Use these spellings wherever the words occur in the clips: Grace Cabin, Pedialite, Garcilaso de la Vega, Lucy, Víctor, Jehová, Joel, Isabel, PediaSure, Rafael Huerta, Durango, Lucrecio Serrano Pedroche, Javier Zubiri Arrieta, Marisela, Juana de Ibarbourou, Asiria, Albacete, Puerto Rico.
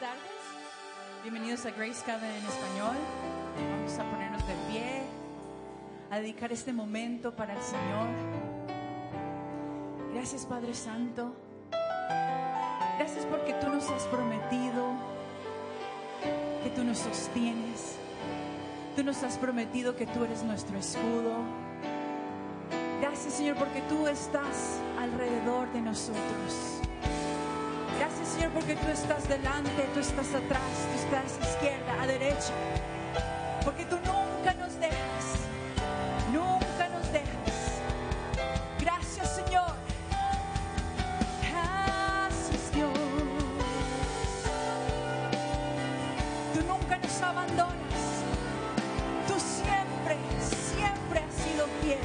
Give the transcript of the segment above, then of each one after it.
tardes. Bienvenidos a Grace Cabin en español. Vamos a ponernos de pie, a dedicar este momento para el Señor. Gracias, Padre Santo. Gracias porque tú nos has prometido que tú nos sostienes. Tú nos has prometido que tú eres nuestro escudo. Gracias, Señor, porque tú estás alrededor de nosotros. Gracias, Señor, porque tú estás delante, tú estás atrás, tú estás a izquierda, a derecha. Porque tú nunca nos dejas, nunca nos dejas. Gracias, Señor. Gracias, Dios. Tú nunca nos abandonas. Tú siempre, siempre has sido fiel.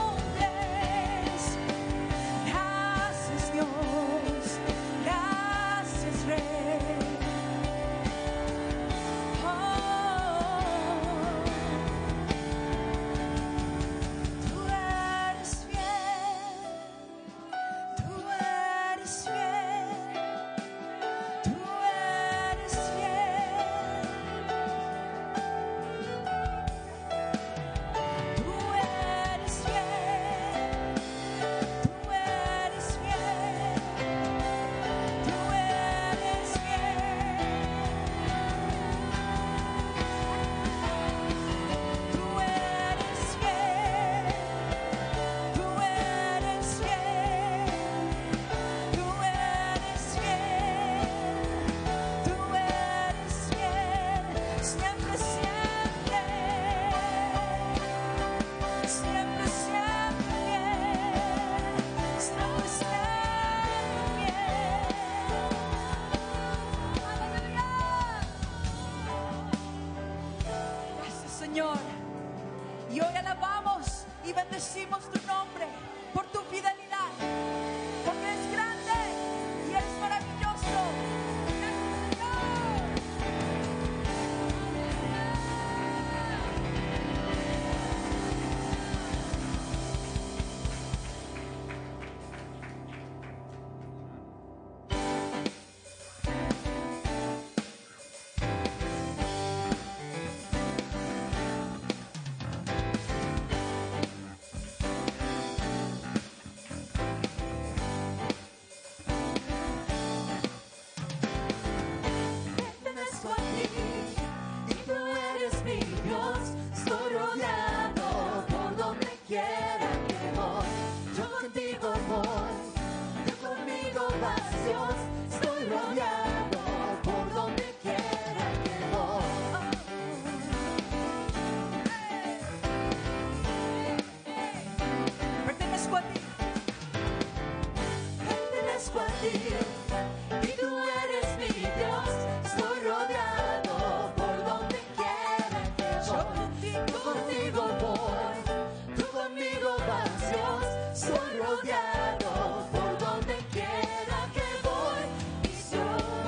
Soy rodeado por donde quiera que voy y soy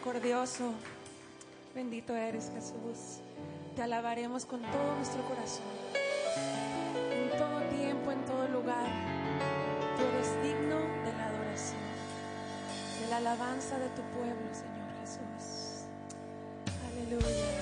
misericordioso. Bendito eres, Jesús. Te alabaremos con todo nuestro corazón. En todo tiempo, en todo lugar. Tú eres digno de la adoración, de la alabanza de tu pueblo, Señor Jesús. Aleluya.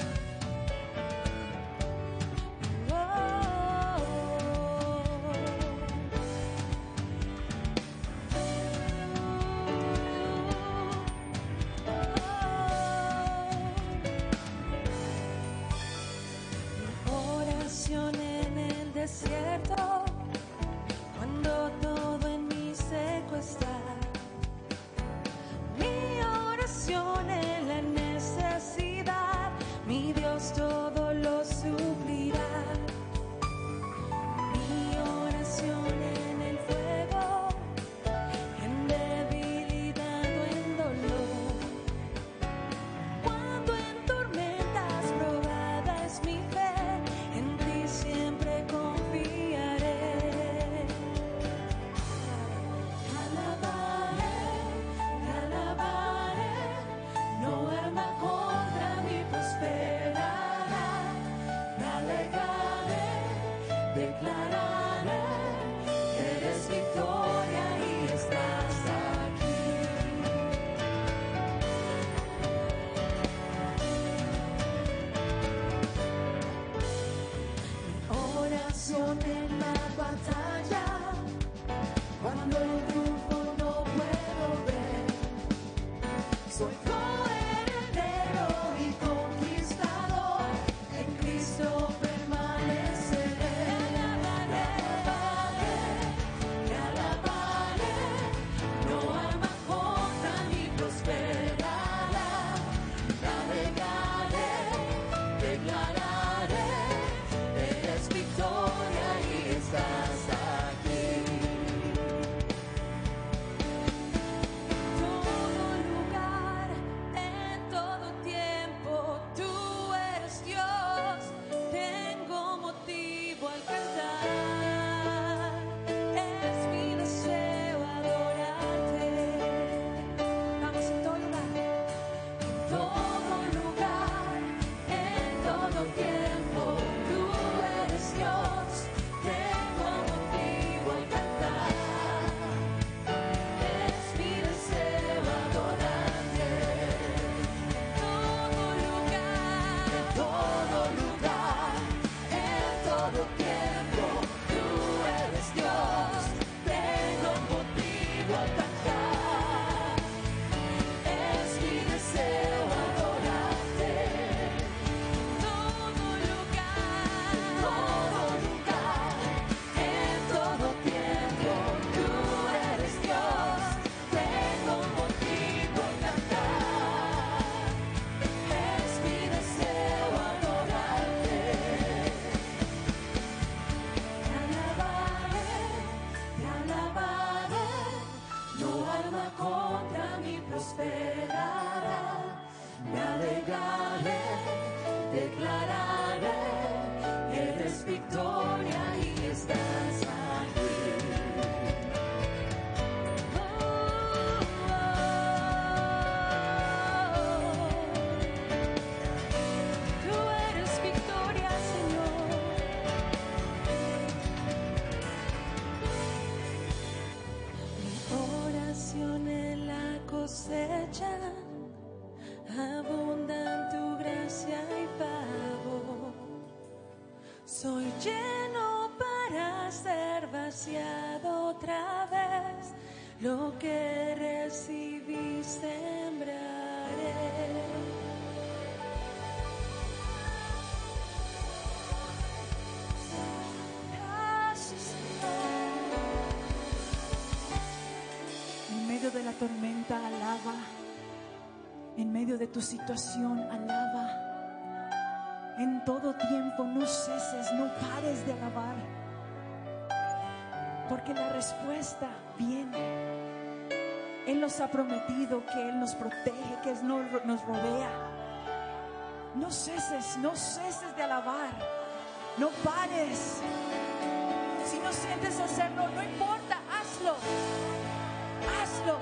Tormenta, alaba. En medio de tu situación, alaba. En todo tiempo, no ceses, no pares de alabar, porque la respuesta viene. Él nos ha prometido que Él nos protege, que Él nos rodea. No ceses, no ceses de alabar, no pares. Si no sientes hacerlo, no importa, hazlo. Hazlo.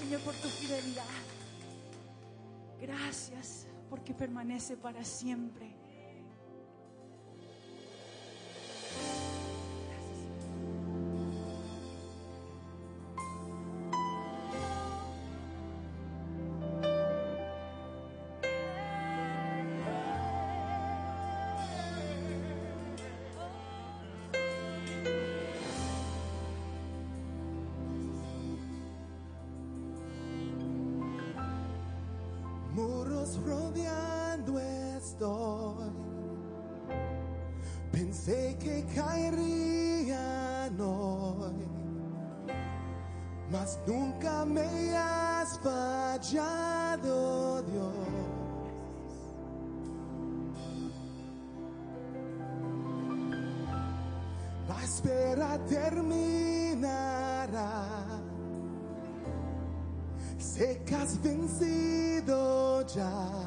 Señor, por tu fidelidad. Gracias porque permanece para siempre. Pensé que caerían hoy, mas nunca me has fallado, Dios. La espera terminará, sé que has vencido ya.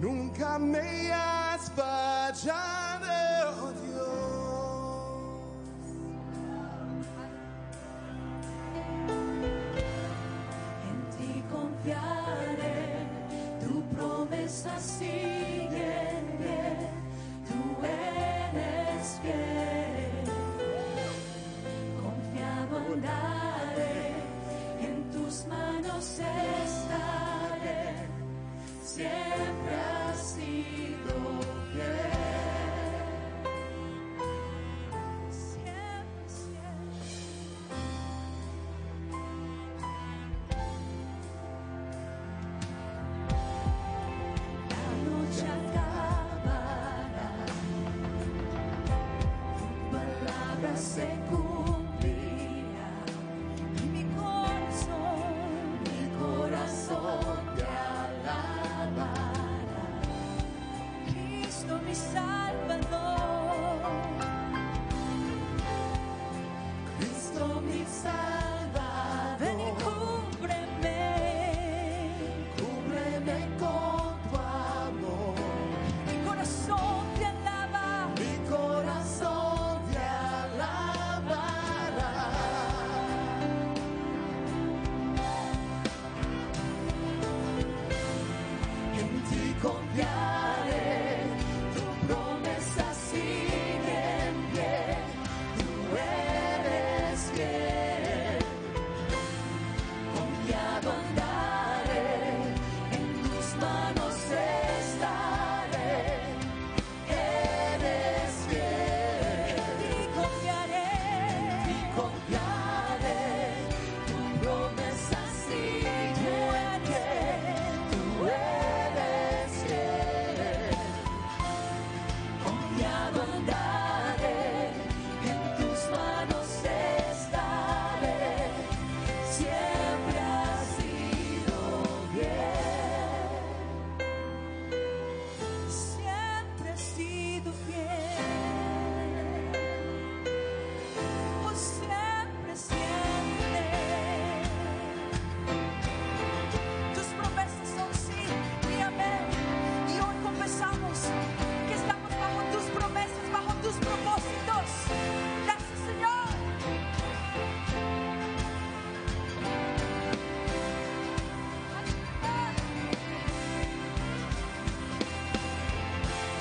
Nunca me has fallado, Dios. En ti confiaré, tu promesa sigue en pie, tú eres fiel. Confiado andaré, en tus manos estaré, siempre andaré.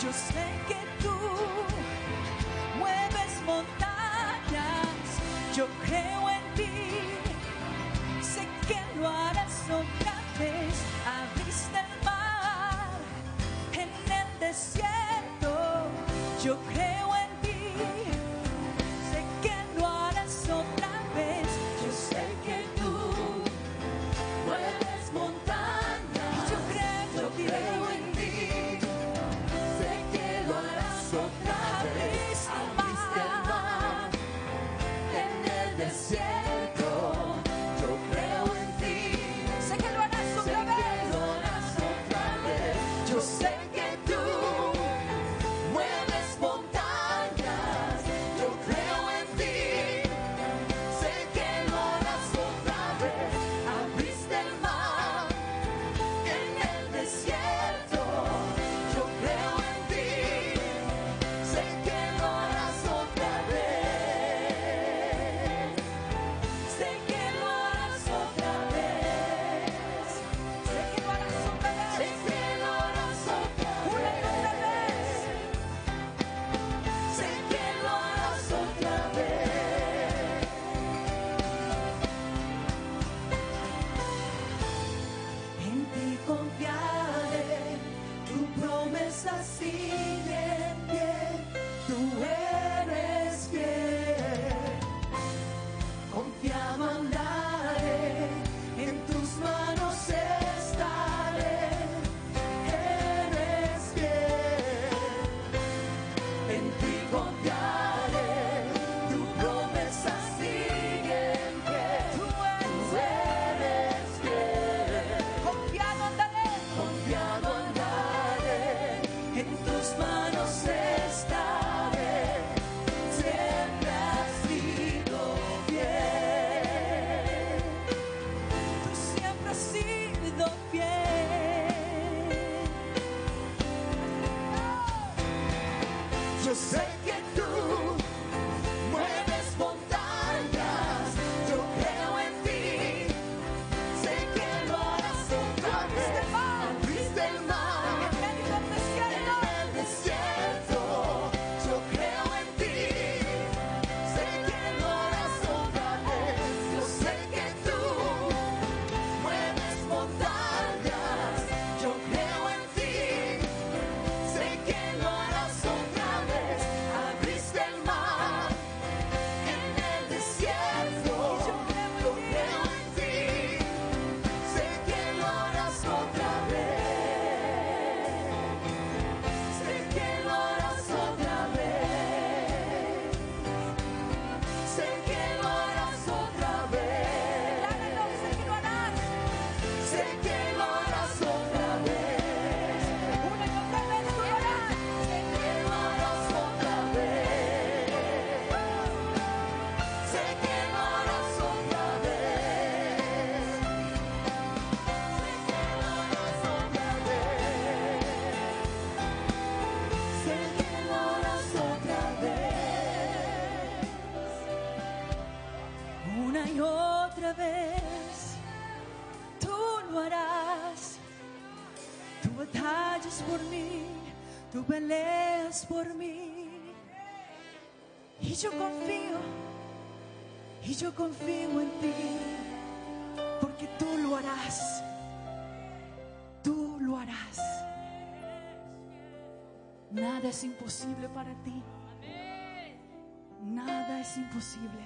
Yo sé que tú mueves montañas. En ti confiaré, tu promesa sigue en pie, tú eres fiel. Confiado andaré, en tus manos estaré, eres fiel. En ti confiaré, tu promesa sigue en pie, tú eres fiel. Confiado andaré, en tus manos estaré, siempre has sido fiel. Tú siempre has sido fiel. Yo sé que tú mueves montañas, yo creo en ti, sé que lo harás otra vez. Abriste el mar en el desierto, yo creo en ti, sé que lo harás otra vez. Yo sé que tú mueves montañas, yo creo en ti, sé que lo harás otra vez. Abriste el mar en el desierto, yo creo en ti, sé que lo harás otra vez, sé que lo harás otra vez, sé que lo harás otra vez. Sé que lo harás otra vez. Sé que lo harás otra vez. Sé que lo harás otra vez. Sé que lo harás otra vez. Sé que lo harás otra vez. Una y otra vez tú lo harás. Tú batallas por mí, tú peleas por mí. Y yo confío en ti, porque tú lo harás. Tú lo harás. Nada es imposible para ti. Nada es imposible.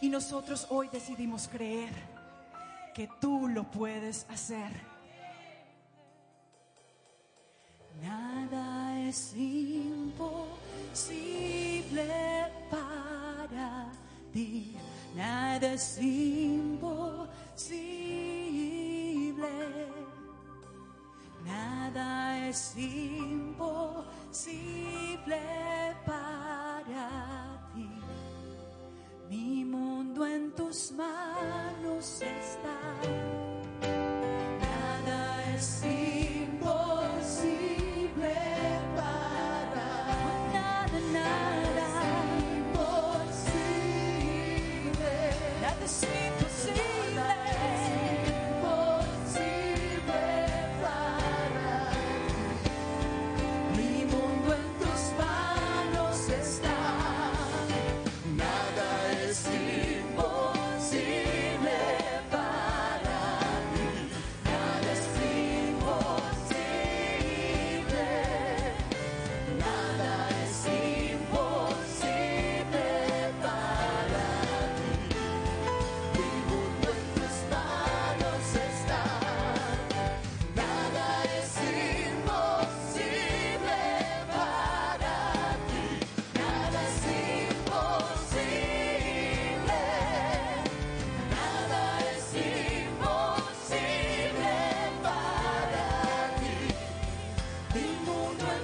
Y nosotros hoy decidimos creer que tú lo puedes hacer. Nada es imposible para ti. Nada es imposible. Nada es imposible para ti. Mi mundo en tus manos está. Nada es imposible para nada, nada imposible. Nada es imposible. Imposible para ti. Mi mundo en tus manos está. Nada es imposible para ti. Nada es imposible. Nada es imposible para ti. Mi mundo en tus manos está. Nada es imposible para ti. Nada es imposible. Nada es imposible para ti. Mi mundo en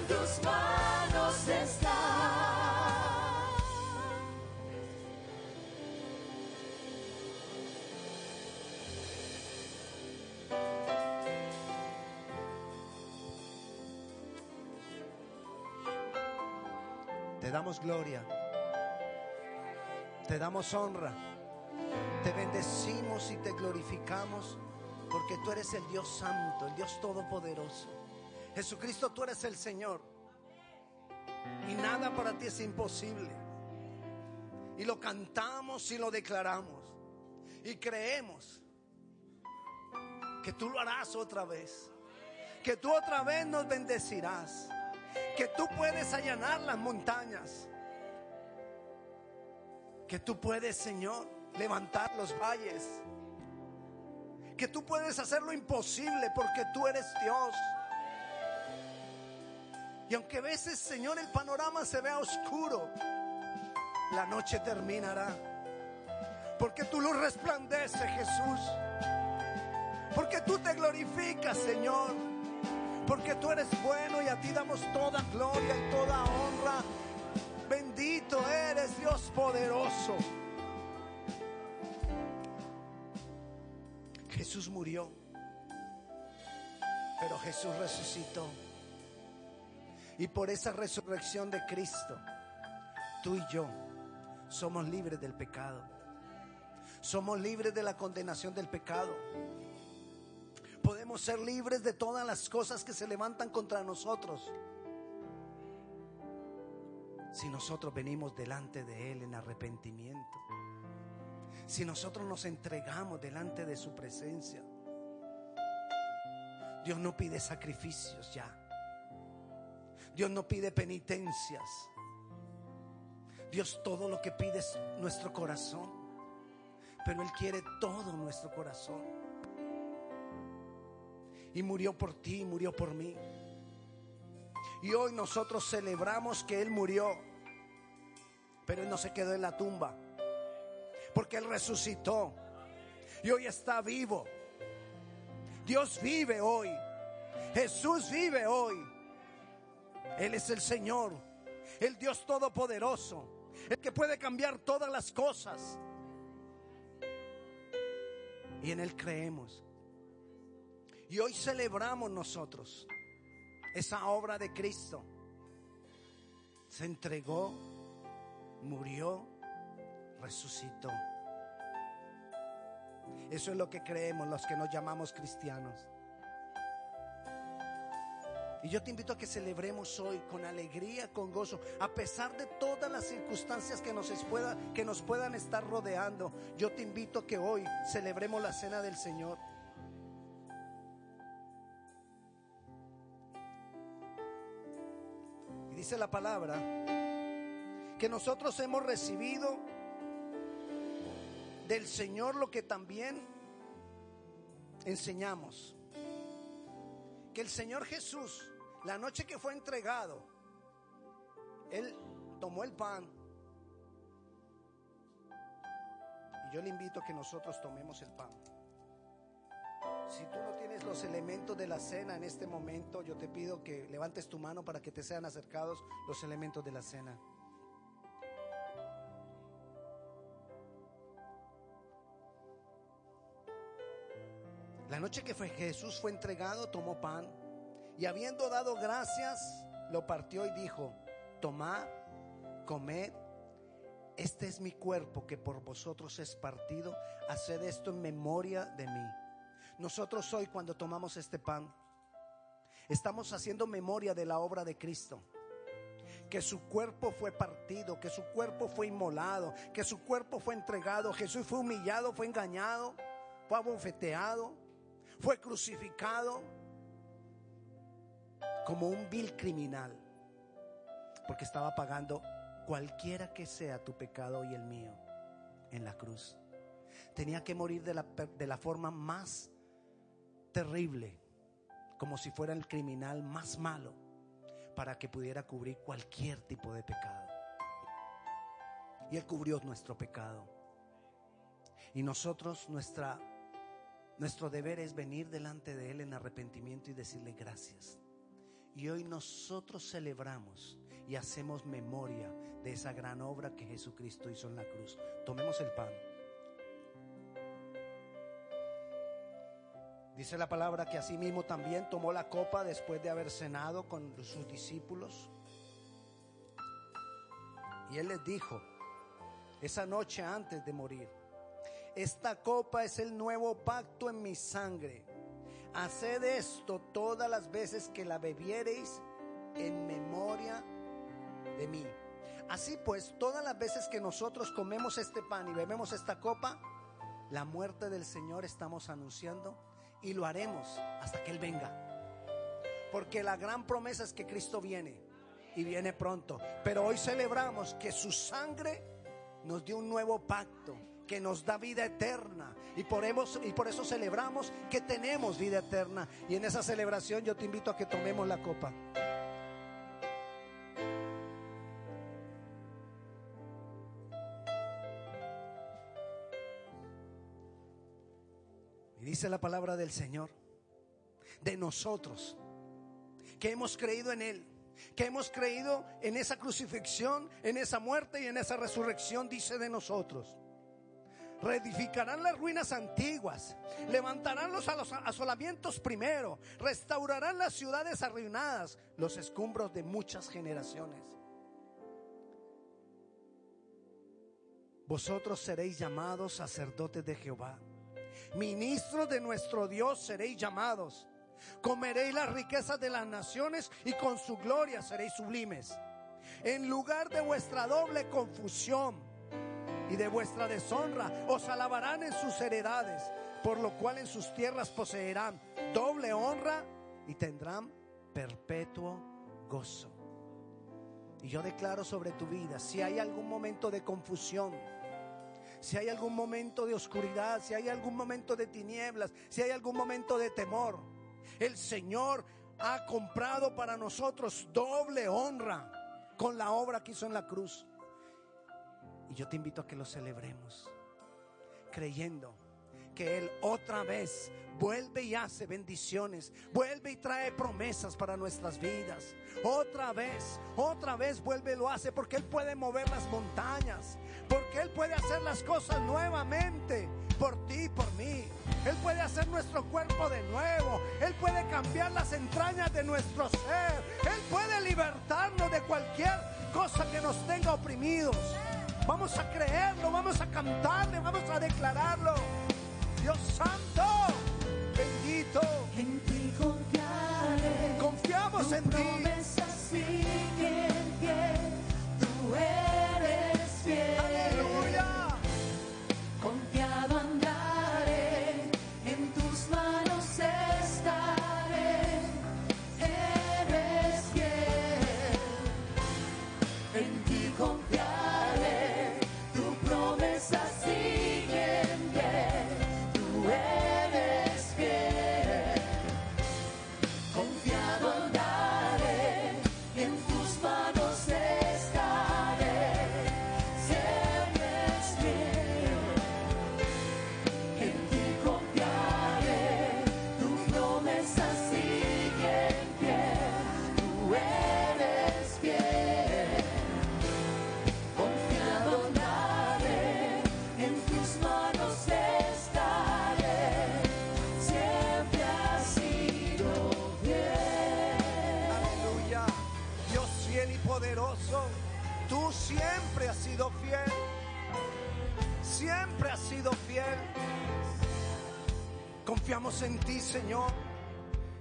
tus manos está. Te damos gloria, te damos honra, te bendecimos y te glorificamos, porque tú eres el Dios Santo, el Dios Todopoderoso. Jesucristo, tú eres el Señor y nada para ti es imposible. Y lo cantamos y lo declaramos y creemos que tú lo harás otra vez, que tú otra vez nos bendecirás, que tú puedes allanar las montañas, que tú puedes, Señor, levantar los valles, que tú puedes hacer lo imposible porque tú eres Dios. Y aunque a veces, Señor, el panorama se vea oscuro, la noche terminará, porque tu luz resplandece, Jesús, porque tú te glorificas, Señor, porque tú eres bueno y a ti damos toda gloria y toda honra. Bendito eres, Dios poderoso. Jesús murió, pero Jesús resucitó. Y por esa resurrección de Cristo, tú y yo somos libres del pecado. Somos libres de la condenación del pecado. Podemos ser libres de todas las cosas que se levantan contra nosotros, si nosotros venimos delante de Él en arrepentimiento, si nosotros nos entregamos delante de su presencia. Dios no pide sacrificios ya. Dios no pide penitencias. Dios todo lo que pide es nuestro corazón, pero Él quiere todo nuestro corazón. Y murió por ti, murió por mí. Y hoy nosotros celebramos que Él murió, pero Él no se quedó en la tumba, porque Él resucitó y hoy está vivo. Dios vive hoy. Jesús vive hoy. Él es el Señor, el Dios todopoderoso, el que puede cambiar todas las cosas. Y en Él creemos. Y hoy celebramos nosotros esa obra de Cristo. Se entregó, murió, resucitó. Eso es lo que creemos los que nos llamamos cristianos. Y yo te invito a que celebremos hoy con alegría, con gozo, a pesar de todas las circunstancias que nos puedan estar rodeando. Yo te invito a que hoy celebremos la cena del Señor. Y dice la palabra que nosotros hemos recibido del Señor lo que también enseñamos. Que el Señor Jesús, la noche que fue entregado, Él tomó el pan. Y yo le invito a que nosotros tomemos el pan. Si tú no tienes los elementos de la cena en este momento, yo te pido que levantes tu mano para que te sean acercados los elementos de la cena. La noche que Jesús fue entregado, tomó pan y habiendo dado gracias, lo partió y dijo: tomad, comed, este es mi cuerpo que por vosotros es partido, haced esto en memoria de mí. Nosotros hoy, cuando tomamos este pan, estamos haciendo memoria de la obra de Cristo, que su cuerpo fue partido, que su cuerpo fue inmolado, que su cuerpo fue entregado. Jesús fue humillado, fue engañado, fue abofeteado, fue crucificado como un vil criminal, porque estaba pagando cualquiera que sea tu pecado y el mío en la cruz. Tenía que morir de la forma más terrible, como si fuera el criminal más malo, para que pudiera cubrir cualquier tipo de pecado. Y Él cubrió nuestro pecado. Y nosotros, nuestro deber es venir delante de Él en arrepentimiento y decirle gracias. Y hoy nosotros celebramos y hacemos memoria de esa gran obra que Jesucristo hizo en la cruz. Tomemos el pan. Dice la palabra que asimismo también tomó la copa después de haber cenado con sus discípulos. Y Él les dijo, esa noche antes de morir: esta copa es el nuevo pacto en mi sangre. Haced esto todas las veces que la bebiereis en memoria de mí. Así pues, todas las veces que nosotros comemos este pan y bebemos esta copa, la muerte del Señor estamos anunciando y lo haremos hasta que Él venga. Porque la gran promesa es que Cristo viene y viene pronto. Pero hoy celebramos que su sangre nos dio un nuevo pacto que nos da vida eterna, y por eso celebramos que tenemos vida eterna. Y en esa celebración yo te invito a que tomemos la copa. Y dice la palabra del Señor, de nosotros que hemos creído en Él, que hemos creído en esa crucifixión, en esa muerte y en esa resurrección, dice de nosotros: reedificarán las ruinas antiguas, levantarán los asolamientos primero, restaurarán las ciudades arruinadas, los escombros de muchas generaciones. Vosotros seréis llamados sacerdotes de Jehová, ministros de nuestro Dios seréis llamados. Comeréis las riquezas de las naciones y con su gloria seréis sublimes. En lugar de vuestra doble confusión y de vuestra deshonra, os alabarán en sus heredades, por lo cual en sus tierras poseerán doble honra y tendrán perpetuo gozo. Y yo declaro sobre tu vida, si hay algún momento de confusión, si hay algún momento de oscuridad, si hay algún momento de tinieblas, si hay algún momento de temor, el Señor ha comprado para nosotros doble honra con la obra que hizo en la cruz. Y yo te invito a que lo celebremos, creyendo que Él otra vez vuelve y hace bendiciones, vuelve y trae promesas para nuestras vidas. Otra vez vuelve y lo hace, porque Él puede mover las montañas, porque Él puede hacer las cosas nuevamente por ti y por mí. Él puede hacer nuestro cuerpo de nuevo, Él puede cambiar las entrañas de nuestro ser, Él puede libertarnos de cualquier cosa que nos tenga oprimidos. Vamos a creerlo, vamos a cantarle, vamos a declararlo. Dios santo, bendito, en ti confiaré, confiamos en ti. Tu promesa sigue en pie, tú eres fiel. Aleluya. Confiado andaré, en tus manos estaré, eres fiel. En ti confiaré, tu promesa sigue en pie. Siempre has sido fiel, siempre has sido fiel. Confiamos en ti, Señor.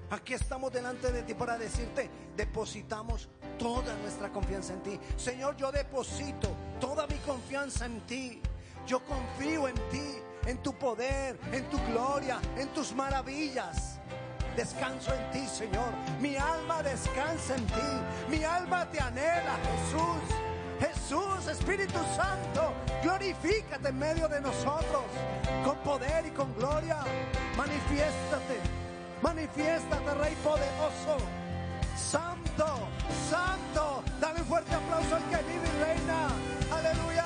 Aquí estamos delante de ti para decirte: depositamos toda nuestra confianza en ti. Señor, yo deposito toda mi confianza en ti. Yo confío en ti, en tu poder, en tu gloria, en tus maravillas. Descanso en ti, Señor. Mi alma descansa en ti. Mi alma te anhela, Jesús. Jesús, Espíritu Santo, glorifícate en medio de nosotros con poder y con gloria. Manifiéstate, manifiéstate, Rey poderoso, santo, santo. Dame un fuerte aplauso al que vive y reina. Aleluya.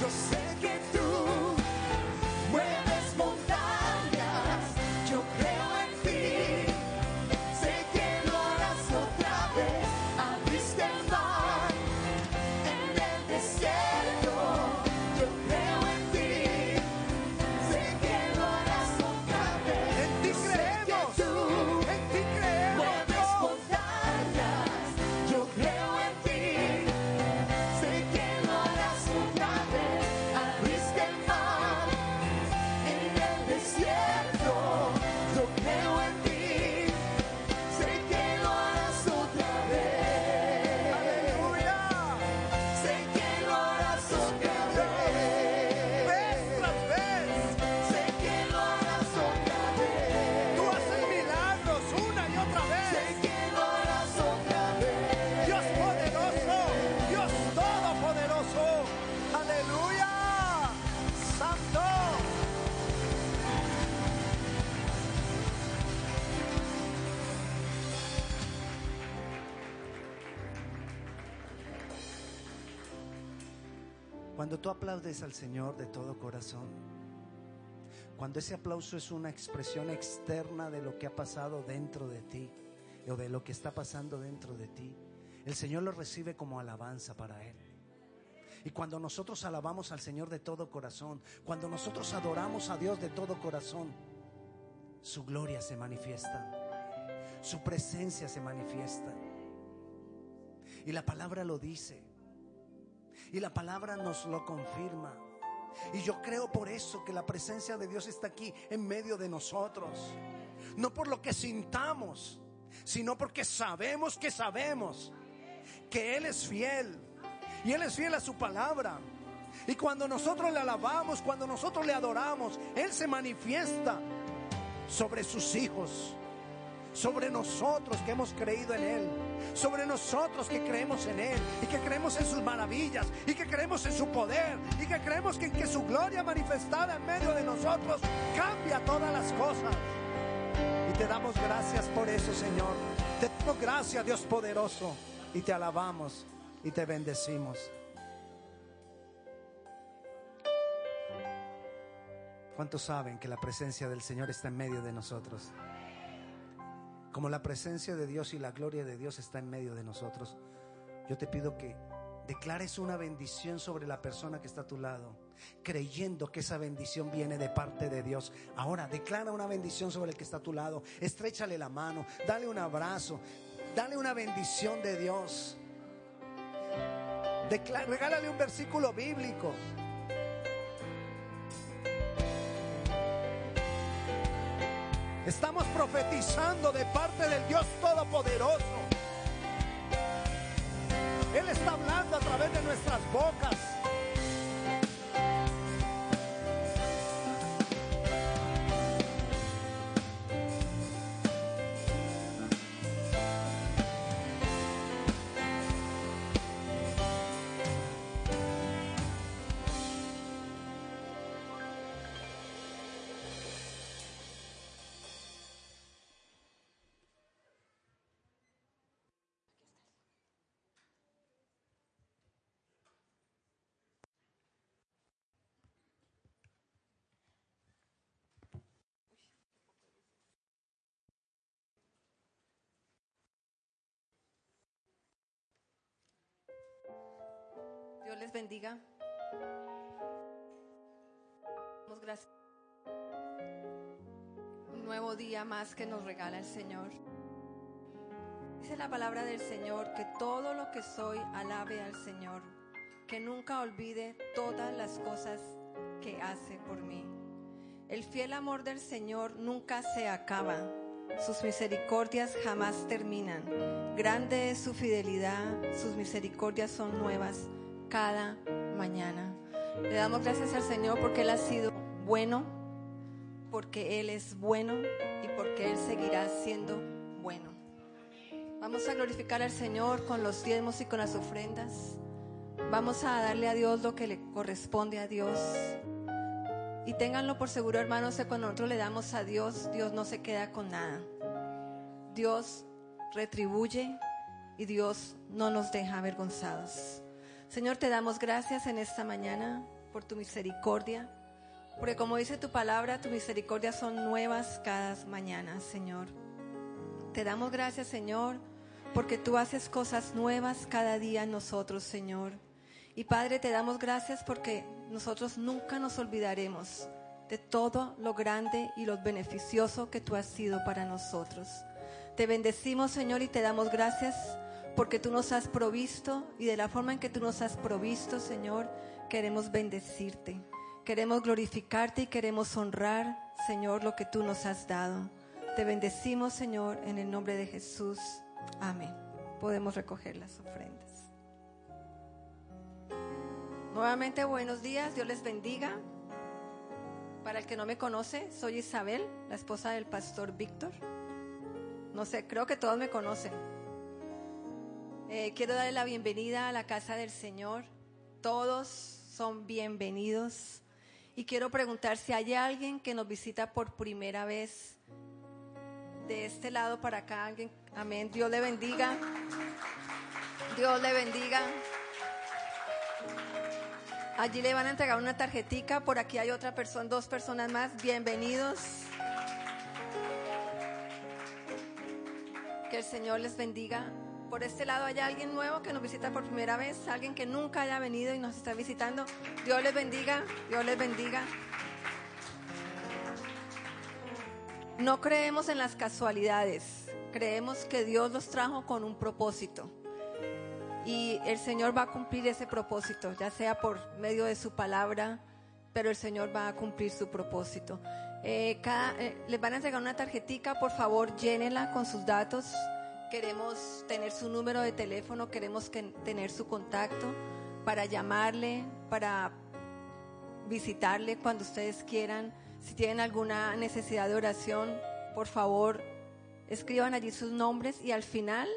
Yo sé que tú mueves montañas, yo creo en ti, sé que lo harás otra vez. Abriste el mar desierto, yo creo en ti, sé que lo harás otra vez. En ti creemos, en ti creemos. Cuando tú aplaudes al Señor de todo corazón, cuando ese aplauso es una expresión externa de lo que ha pasado dentro de ti o de lo que está pasando dentro de ti, el Señor lo recibe como alabanza para Él. Y cuando nosotros alabamos al Señor de todo corazón, cuando nosotros adoramos a Dios de todo corazón, su gloria se manifiesta, su presencia se manifiesta. Y la palabra lo dice, y la palabra nos lo confirma. Y yo creo por eso que la presencia de Dios está aquí en medio de nosotros. No por lo que sintamos, sino porque sabemos que Él es fiel. Y Él es fiel a su palabra. Y cuando nosotros le alabamos, cuando nosotros le adoramos, Él se manifiesta sobre sus hijos, sobre nosotros que hemos creído en Él, sobre nosotros que creemos en Él, y que creemos en sus maravillas, y que creemos en su poder, y que creemos que su gloria manifestada en medio de nosotros cambia todas las cosas. Y te damos gracias por eso, Señor. Te damos gracias, Dios poderoso, y te alabamos y te bendecimos. ¿Cuántos saben que la presencia del Señor está en medio de nosotros? Como la presencia de Dios y la gloria de Dios está en medio de nosotros, yo te pido que declares una bendición sobre la persona que está a tu lado, creyendo que esa bendición viene de parte de Dios. Ahora declara una bendición sobre el que está a tu lado, estréchale la mano, dale un abrazo, dale una bendición de Dios. Regálale un versículo bíblico. Estamos profetizando de parte del Dios Todopoderoso. Él está hablando a través de nuestras bocas. Dios les bendiga. Damos gracias. Un nuevo día más que nos regala el Señor. Dice la palabra del Señor que todo lo que soy alabe al Señor, que nunca olvide todas las cosas que hace por mí. El fiel amor del Señor nunca se acaba, sus misericordias jamás terminan. Grande es su fidelidad, sus misericordias son nuevas cada mañana. Le damos gracias al Señor porque Él ha sido bueno, porque Él es bueno y porque Él seguirá siendo bueno. Vamos a glorificar al Señor con los diezmos y con las ofrendas. Vamos a darle a Dios lo que le corresponde a Dios. Y ténganlo por seguro, hermanos, que cuando nosotros le damos a Dios, Dios no se queda con nada. Dios retribuye y Dios no nos deja avergonzados. Señor, te damos gracias en esta mañana por tu misericordia, porque como dice tu palabra, tus misericordias son nuevas cada mañana, Señor. Te damos gracias, Señor, porque tú haces cosas nuevas cada día en nosotros, Señor. Y Padre, te damos gracias porque nosotros nunca nos olvidaremos de todo lo grande y lo beneficioso que tú has sido para nosotros. Te bendecimos, Señor, y te damos gracias porque tú nos has provisto, y de la forma en que tú nos has provisto, Señor, queremos bendecirte, queremos glorificarte y queremos honrar, Señor, lo que tú nos has dado. Te bendecimos, Señor, en el nombre de Jesús. Amén. Podemos recoger las ofrendas. Nuevamente, buenos días. Dios les bendiga. Para el que no me conoce, soy Isabel, la esposa del pastor Víctor. No sé, creo que todos me conocen. Quiero darle la bienvenida a la casa del Señor. Todos son bienvenidos. Y quiero preguntar si hay alguien que nos visita por primera vez de este lado para acá. ¿Alguien? Amén. Dios le bendiga. Dios le bendiga. Allí le van a entregar una tarjetica. Por aquí hay otra persona, dos personas más. Bienvenidos. Que el Señor les bendiga. Por este lado hay alguien nuevo que nos visita por primera vez, alguien que nunca haya venido y nos está visitando. Dios les bendiga, Dios les bendiga. No creemos en las casualidades, creemos que Dios los trajo con un propósito. Y el Señor va a cumplir ese propósito, ya sea por medio de su palabra, pero el Señor va a cumplir su propósito. Les van a entregar una tarjetica, por favor, llénenla con sus datos. Queremos tener su número de teléfono, queremos tener su contacto para llamarle, para visitarle cuando ustedes quieran. Si tienen alguna necesidad de oración, por favor, escriban allí sus nombres y al final,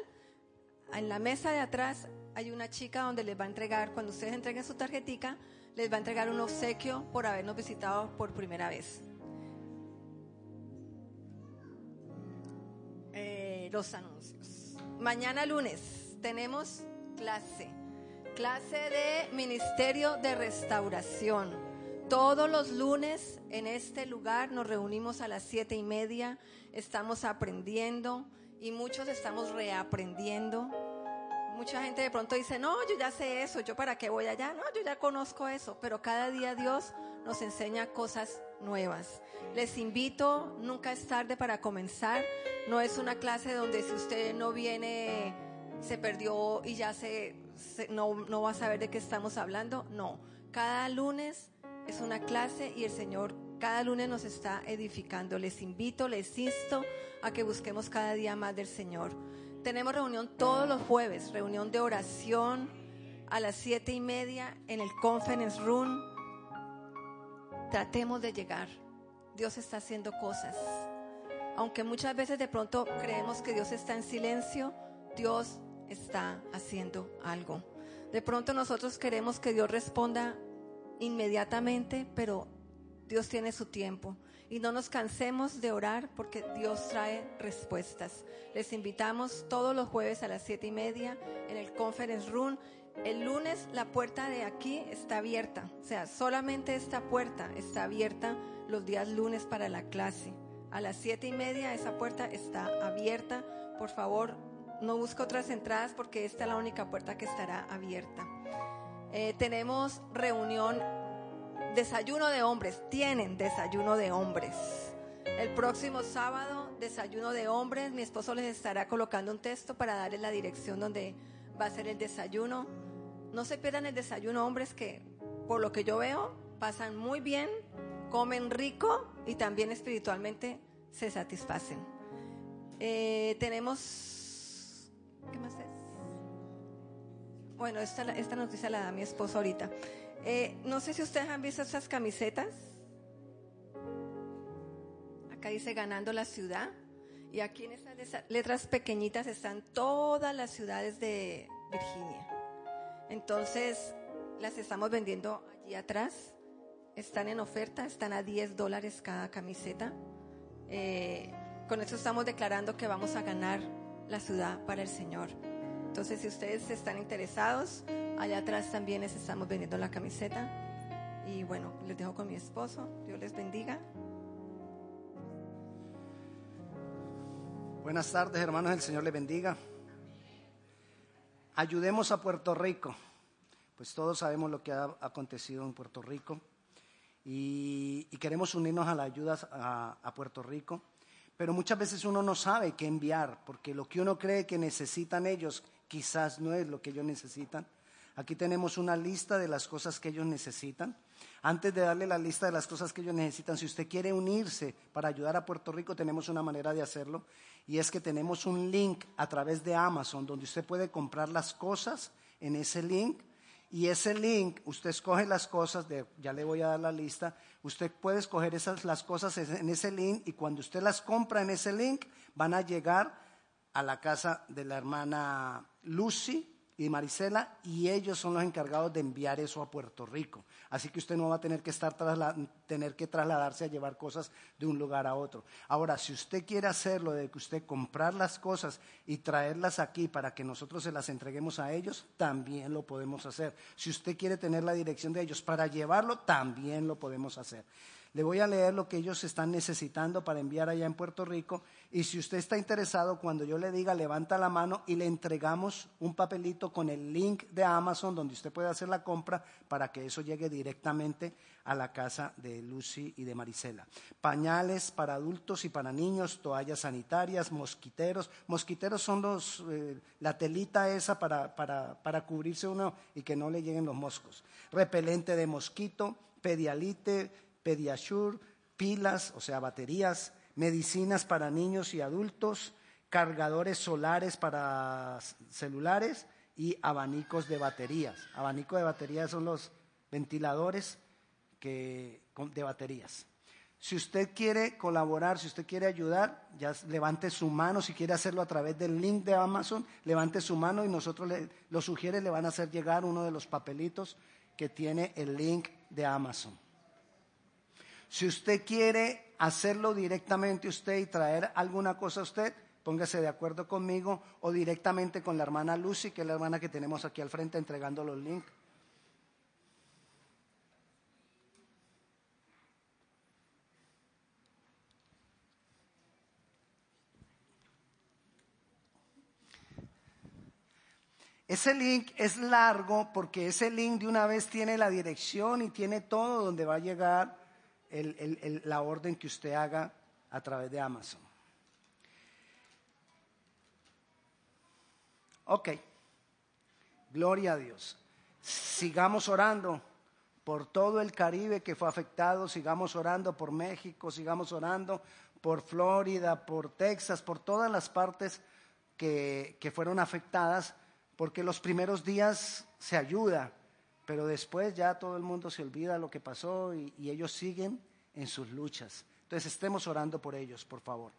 en la mesa de atrás hay una chica donde les va a entregar, cuando ustedes entreguen su tarjetica, les va a entregar un obsequio por habernos visitado por primera vez. Los anuncios. Mañana lunes tenemos clase de Ministerio de Restauración. Todos los lunes en este lugar nos reunimos a las 7:30. Estamos aprendiendo y muchos estamos reaprendiendo. Mucha gente de pronto dice, no, yo ya sé eso, ¿yo para qué voy allá? No, yo ya conozco eso, pero cada día Dios nos enseña cosas nuevas. Les invito, nunca es tarde para comenzar. No es una clase donde si usted no viene, se perdió y ya no va a saber de qué estamos hablando. No, cada lunes es una clase y el Señor cada lunes nos está edificando. Les invito, les insto a que busquemos cada día más del Señor. Tenemos reunión todos los jueves, reunión de oración a las 7:30 en el Conference Room. Tratemos de llegar. Dios está haciendo cosas. Aunque muchas veces de pronto creemos que Dios está en silencio, Dios está haciendo algo. De pronto nosotros queremos que Dios responda inmediatamente, pero Dios tiene su tiempo. Y no nos cansemos de orar porque Dios trae respuestas. Les invitamos todos los jueves a las 7:30 en el Conference Room. El lunes la puerta de aquí está abierta. O sea, solamente esta puerta está abierta los días lunes para la clase. A las 7:30 esa puerta está abierta. Por favor, no busque otras entradas porque esta es la única puerta que estará abierta. Tenemos reunión, desayuno de hombres. Tienen desayuno de hombres. El próximo sábado, desayuno de hombres. Mi esposo les estará colocando un texto para darles la dirección donde va a ser el desayuno. No se pierdan el desayuno, hombres, que por lo que yo veo, pasan muy bien, comen rico y también espiritualmente se satisfacen. Tenemos, ¿qué más es? Bueno, esta noticia la da mi esposo ahorita. No sé si ustedes han visto estas camisetas. Acá dice Ganando la Ciudad. Y aquí en estas letras pequeñitas están todas las ciudades de Virginia. Entonces, las estamos vendiendo allí atrás. Están en oferta, están a $10 cada camiseta. Con eso estamos declarando que vamos a ganar la ciudad para el Señor. Entonces, si ustedes están interesados, allá atrás también les estamos vendiendo la camiseta. Y bueno, les dejo con mi esposo. Dios les bendiga. Buenas tardes, hermanos, el Señor les bendiga. Ayudemos a Puerto Rico, pues todos sabemos lo que ha acontecido en Puerto Rico y queremos unirnos a la ayuda a Puerto Rico, pero muchas veces uno no sabe qué enviar, porque lo que uno cree que necesitan ellos quizás no es lo que ellos necesitan. Aquí tenemos una lista de las cosas que ellos necesitan. Antes de darle la lista de las cosas que ellos necesitan, si usted quiere unirse para ayudar a Puerto Rico, tenemos una manera de hacerlo. Y es que tenemos un link a través de Amazon donde usted puede comprar las cosas en ese link. Y ese link, usted escoge las cosas, ya le voy a dar la lista. Usted puede escoger las cosas en ese link y cuando usted las compra en ese link, van a llegar a la casa de la hermana Lucy, y Marisela, y ellos son los encargados de enviar eso a Puerto Rico. Así que usted no va a tener que trasladarse a llevar cosas de un lugar a otro. Ahora, si usted quiere hacerlo de que usted comprar las cosas y traerlas aquí para que nosotros se las entreguemos a ellos, también lo podemos hacer. Si usted quiere tener la dirección de ellos para llevarlo, también lo podemos hacer. Le voy a leer lo que ellos están necesitando para enviar allá en Puerto Rico, y si usted está interesado, cuando yo le diga, levanta la mano y le entregamos un papelito con el link de Amazon donde usted puede hacer la compra para que eso llegue directamente a la casa de Lucy y de Marisela. Pañales para adultos y para niños, toallas sanitarias, mosquiteros. Mosquiteros son la telita esa para cubrirse uno y que no le lleguen los moscos. Repelente de mosquito, Pedialite, PediaSure, pilas, o sea, baterías, medicinas para niños y adultos, cargadores solares para celulares y abanicos de baterías. Abanico de baterías son los ventiladores de baterías. Si usted quiere colaborar, si usted quiere ayudar, ya levante su mano. Si quiere hacerlo a través del link de Amazon, levante su mano y nosotros le van a hacer llegar uno de los papelitos que tiene el link de Amazon. Si usted quiere hacerlo directamente usted y traer alguna cosa a usted, póngase de acuerdo conmigo o directamente con la hermana Lucy, que es la hermana que tenemos aquí al frente entregando los links. Ese link es largo porque ese link de una vez tiene la dirección y tiene todo donde va a llegar la orden que usted haga a través de Amazon. Ok, gloria a Dios. Sigamos orando por todo el Caribe que fue afectado, sigamos orando por México, sigamos orando por Florida, por Texas, por todas las partes que fueron afectadas, porque los primeros días se ayuda. Pero después ya todo el mundo se olvida lo que pasó y ellos siguen en sus luchas. Entonces estemos orando por ellos, por favor.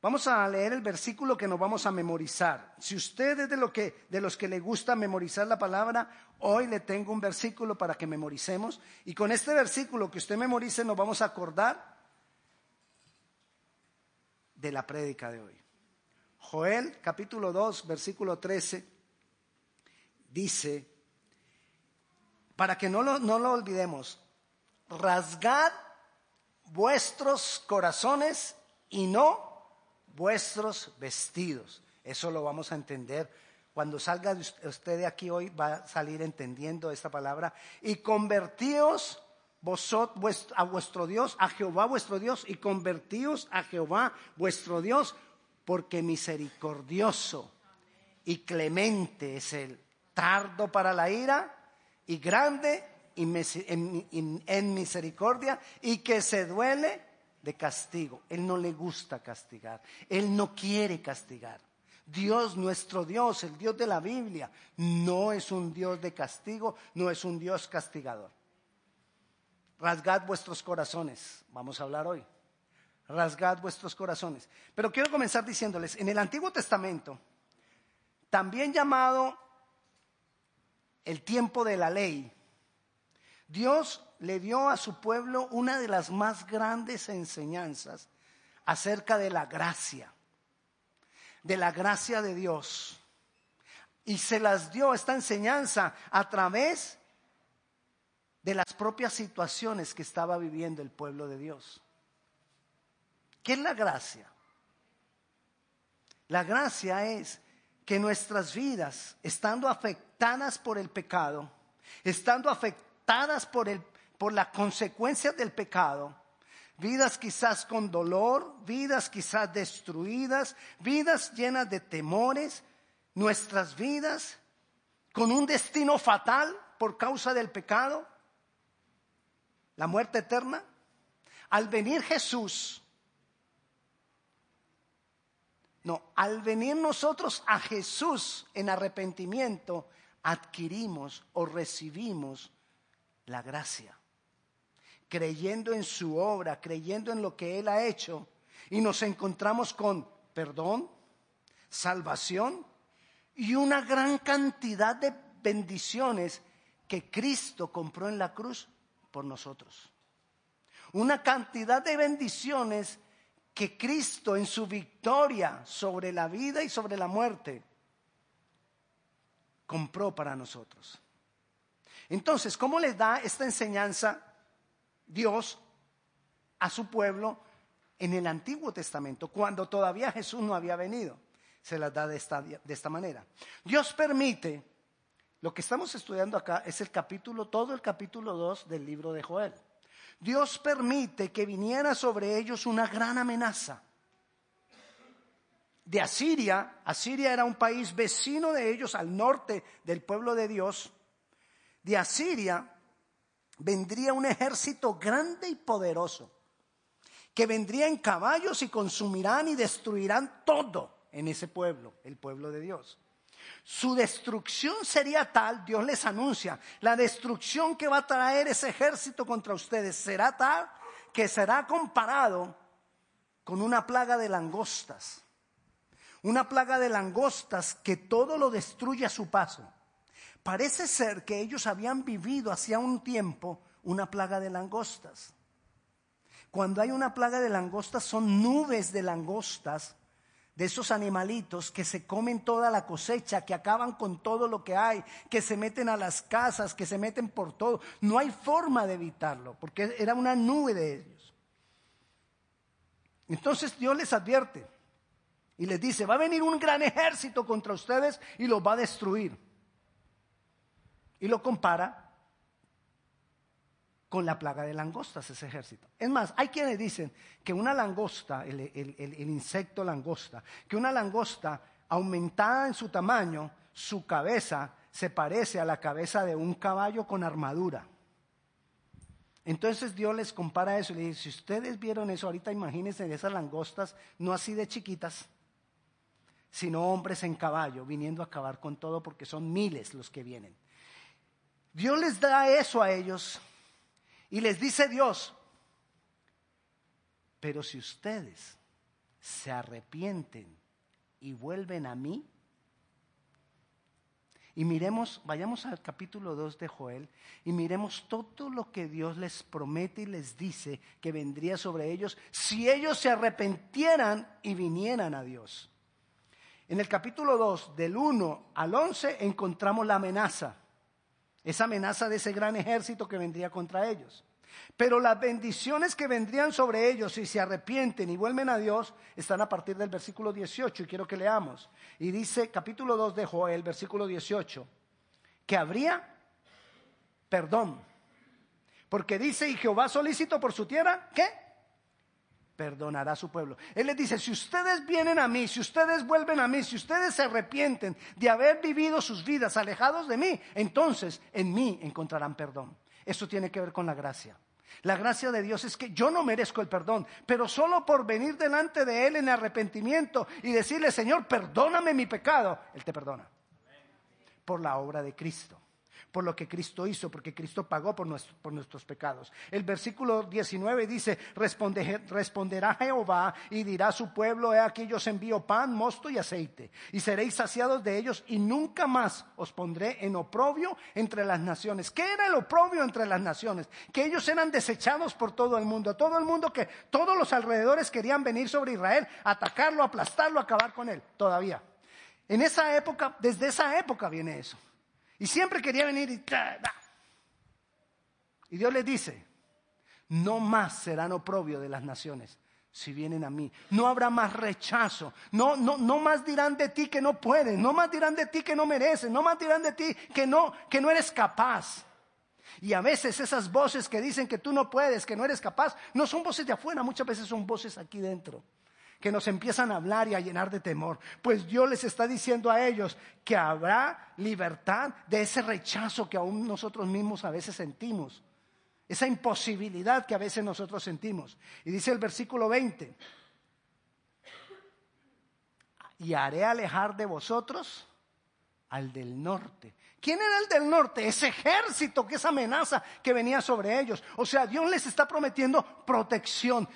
Vamos a leer el versículo que nos vamos a memorizar. Si usted es de los que le gusta memorizar la palabra, hoy le tengo un versículo para que memoricemos. Y con este versículo que usted memorice nos vamos a acordar de la prédica de hoy. Joel capítulo 2, versículo 13, dice... Para que no lo olvidemos, rasgad vuestros corazones y no vuestros vestidos. Eso lo vamos a entender. Cuando salga usted de aquí hoy va a salir entendiendo esta palabra. Y convertíos a vuestro Dios, a Jehová vuestro Dios, y convertíos a Jehová vuestro Dios, porque misericordioso y clemente es Él, tardo para la ira, y grande en misericordia, y que se duele de castigo. Él no le gusta castigar. Él no quiere castigar. Dios, nuestro Dios, el Dios de la Biblia, no es un Dios de castigo, no es un Dios castigador. Rasgad vuestros corazones. Vamos a hablar hoy. Rasgad vuestros corazones. Pero quiero comenzar diciéndoles, en el Antiguo Testamento, también llamado el tiempo de la ley, Dios le dio a su pueblo una de las más grandes enseñanzas acerca de la gracia de Dios. Y se las dio esta enseñanza a través de las propias situaciones que estaba viviendo el pueblo de Dios. ¿Qué es la gracia? La gracia es que nuestras vidas, estando afectadas por el pecado, estando afectadas por las consecuencias del pecado, vidas quizás con dolor, vidas quizás destruidas, vidas llenas de temores, nuestras vidas con un destino fatal por causa del pecado, la muerte eterna, al venir nosotros a Jesús en arrepentimiento, adquirimos o recibimos la gracia. Creyendo en su obra, creyendo en lo que Él ha hecho, y nos encontramos con perdón, salvación y una gran cantidad de bendiciones que Cristo compró en la cruz por nosotros. Una cantidad de bendiciones que Cristo en su victoria sobre la vida y sobre la muerte compró para nosotros. Entonces, ¿cómo les da esta enseñanza Dios a su pueblo en el Antiguo Testamento, cuando todavía Jesús no había venido? Se las da de esta manera. Dios permite, lo que estamos estudiando acá es todo el capítulo 2 del libro de Joel. Dios permite que viniera sobre ellos una gran amenaza de Asiria. Asiria era un país vecino de ellos, al norte del pueblo de Dios. De Asiria vendría un ejército grande y poderoso, que vendría en caballos y consumirán y destruirán todo en ese pueblo, el pueblo de Dios. Su destrucción sería tal, Dios les anuncia, la destrucción que va a traer ese ejército contra ustedes será tal que será comparado con una plaga de langostas. Una plaga de langostas que todo lo destruye a su paso. Parece ser que ellos habían vivido hacía un tiempo una plaga de langostas. Cuando hay una plaga de langostas son nubes de langostas, de esos animalitos que se comen toda la cosecha, que acaban con todo lo que hay, que se meten a las casas, que se meten por todo. No hay forma de evitarlo, porque era una nube de ellos. Entonces Dios les advierte y les dice, va a venir un gran ejército contra ustedes y los va a destruir. Y lo compara con la plaga de langostas, ese ejército. Es más, hay quienes dicen que una langosta, el insecto langosta, que una langosta aumentada en su tamaño, su cabeza se parece a la cabeza de un caballo con armadura. Entonces Dios les compara eso y les dice, si ustedes vieron eso ahorita, imagínense esas langostas, no así de chiquitas, sino hombres en caballo, viniendo a acabar con todo porque son miles los que vienen. Dios les da eso a ellos. Y les dice Dios, pero si ustedes se arrepienten y vuelven a mí, y vayamos al capítulo 2 de Joel y miremos todo lo que Dios les promete y les dice que vendría sobre ellos si ellos se arrepentieran y vinieran a Dios. En el capítulo 2, del 1 al 11, encontramos la amenaza. Esa amenaza de ese gran ejército que vendría contra ellos. Pero las bendiciones que vendrían sobre ellos si se arrepienten y vuelven a Dios están a partir del versículo 18 y quiero que leamos. Y dice capítulo 2 de Joel, versículo 18, que habría perdón. Porque dice, y Jehová solícito por su tierra, ¿qué? Perdonará a su pueblo. Él les dice, si ustedes vienen a mí, si ustedes vuelven a mí, si ustedes se arrepienten de haber vivido sus vidas alejados de mí, entonces en mí encontrarán perdón. Eso tiene que ver con la gracia. La gracia de Dios es que yo no merezco el perdón, pero solo por venir delante de Él en arrepentimiento y decirle, Señor, perdóname mi pecado, Él te perdona. Por la obra de Cristo. Por lo que Cristo hizo, porque Cristo pagó por nuestros pecados. El versículo 19 dice, responderá Jehová y dirá a su pueblo, he aquí yo os envío pan, mosto y aceite, y seréis saciados de ellos, y nunca más os pondré en oprobio entre las naciones. ¿Qué era el oprobio entre las naciones? Que ellos eran desechados por todo el mundo que todos los alrededores querían venir sobre Israel, atacarlo, aplastarlo, acabar con él, todavía. En esa época, desde esa época viene eso. Y siempre quería venir y Dios les dice, no más serán oprobio de las naciones si vienen a mí. No habrá más rechazo, no más dirán de ti que no puedes, no más dirán de ti que no mereces, no más dirán de ti que no eres capaz. Y a veces esas voces que dicen que tú no puedes, que no eres capaz, no son voces de afuera, muchas veces son voces aquí dentro, que nos empiezan a hablar y a llenar de temor. Pues Dios les está diciendo a ellos que habrá libertad de ese rechazo que aún nosotros mismos a veces sentimos. Esa imposibilidad que a veces nosotros sentimos. Y dice el versículo 20. Y haré alejar de vosotros al del norte. ¿Quién era el del norte? Ese ejército, que esa amenaza que venía sobre ellos. O sea, Dios les está prometiendo protección.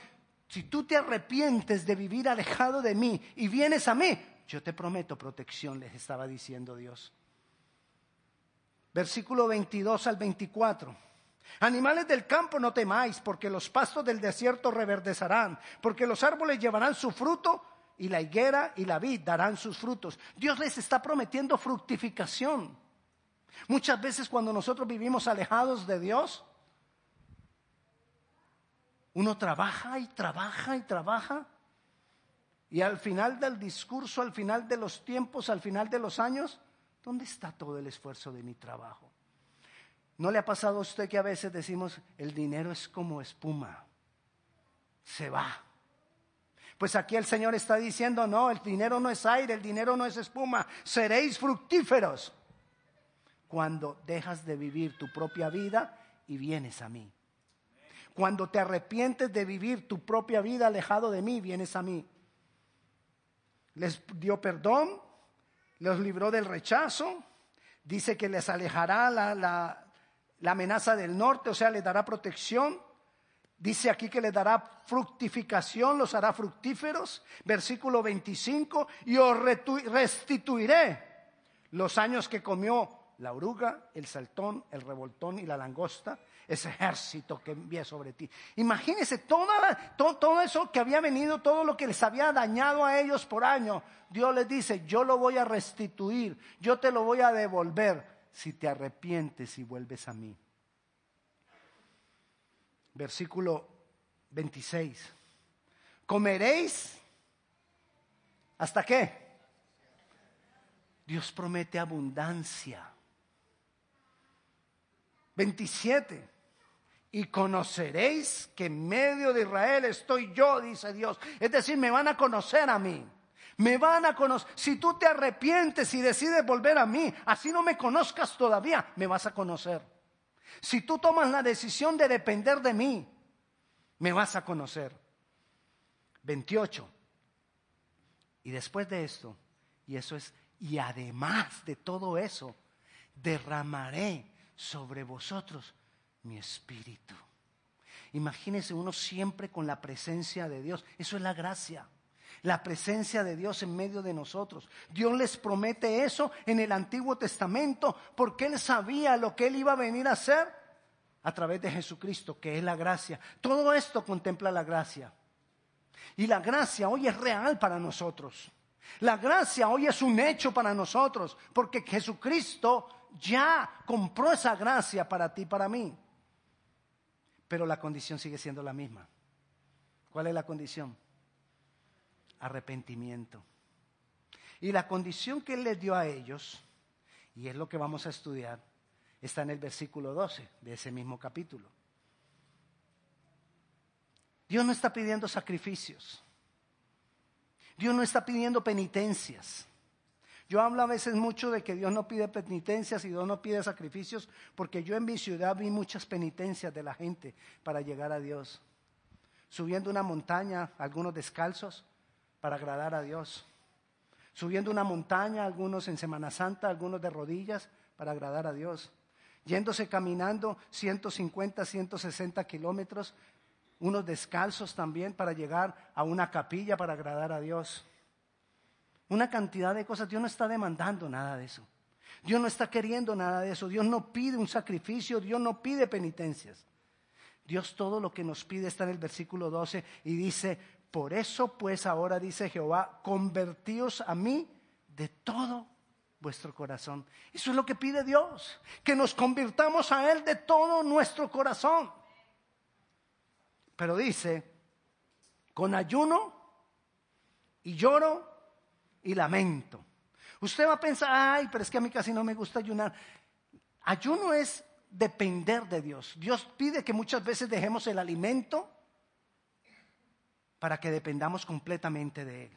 Si tú te arrepientes de vivir alejado de mí y vienes a mí, yo te prometo protección, les estaba diciendo Dios. Versículo 22 al 24. Animales del campo no temáis, porque los pastos del desierto reverdecerán, porque los árboles llevarán su fruto y la higuera y la vid darán sus frutos. Dios les está prometiendo fructificación. Muchas veces cuando nosotros vivimos alejados de Dios, uno trabaja y trabaja y trabaja, y al final del discurso, al final de los tiempos, al final de los años, ¿dónde está todo el esfuerzo de mi trabajo? ¿No le ha pasado a usted que a veces decimos, el dinero es como espuma, se va? Pues aquí el Señor está diciendo, no, el dinero no es aire, el dinero no es espuma, seréis fructíferos cuando dejas de vivir tu propia vida y vienes a mí. Cuando te arrepientes de vivir tu propia vida alejado de mí, vienes a mí. Les dio perdón, los libró del rechazo, dice que les alejará la amenaza del norte, o sea, les dará protección. Dice aquí que les dará fructificación, los hará fructíferos. Versículo 25, y os restituiré los años que comió la oruga, el saltón, el revoltón y la langosta, ese ejército que envié sobre ti. Imagínense todo eso que había venido, todo lo que les había dañado a ellos por años. Dios les dice, yo lo voy a restituir, yo te lo voy a devolver si te arrepientes y vuelves a mí. Versículo 26. Comeréis hasta qué. Dios promete abundancia. 27, y conoceréis que en medio de Israel estoy yo, dice Dios. Es decir, me van a conocer a mí, me van a conocer. Si tú te arrepientes y decides volver a mí, así no me conozcas todavía, me vas a conocer. Si tú tomas la decisión de depender de mí, me vas a conocer. 28, y después de esto, y eso es, y además de todo eso, derramaré sobre vosotros mi espíritu. Imagínense uno siempre con la presencia de Dios. Eso es la gracia, la presencia de Dios en medio de nosotros. Dios les promete eso en el Antiguo Testamento porque Él sabía lo que Él iba a venir a hacer a través de Jesucristo, que es la gracia. Todo esto contempla la gracia. Y la gracia hoy es real para nosotros. La gracia hoy es un hecho para nosotros porque Jesucristo ya compró esa gracia para ti, para mí. Pero la condición sigue siendo la misma. ¿Cuál es la condición? Arrepentimiento. Y la condición que Él les dio a ellos, y es lo que vamos a estudiar, está en el versículo 12 de ese mismo capítulo. Dios no está pidiendo sacrificios. Dios no está pidiendo penitencias. Yo hablo a veces mucho de que Dios no pide penitencias y Dios no pide sacrificios, porque yo en mi ciudad vi muchas penitencias de la gente para llegar a Dios. Subiendo una montaña, algunos descalzos, para agradar a Dios. Subiendo una montaña, algunos en Semana Santa, algunos de rodillas, para agradar a Dios. Yéndose caminando 150, 160 kilómetros, unos descalzos también para llegar a una capilla para agradar a Dios. Una cantidad de cosas. Dios no está demandando nada de eso. Dios no está queriendo nada de eso. Dios no pide un sacrificio. Dios no pide penitencias. Dios todo lo que nos pide está en el versículo 12 y dice, por eso pues ahora dice Jehová, convertíos a mí de todo vuestro corazón. Eso es lo que pide Dios, que nos convirtamos a Él de todo nuestro corazón. Pero dice, con ayuno y lloro y lamento. Usted va a pensar, ay, pero es que a mí casi no me gusta ayunar. Ayuno es depender de Dios. Dios pide que muchas veces dejemos el alimento para que dependamos completamente de Él.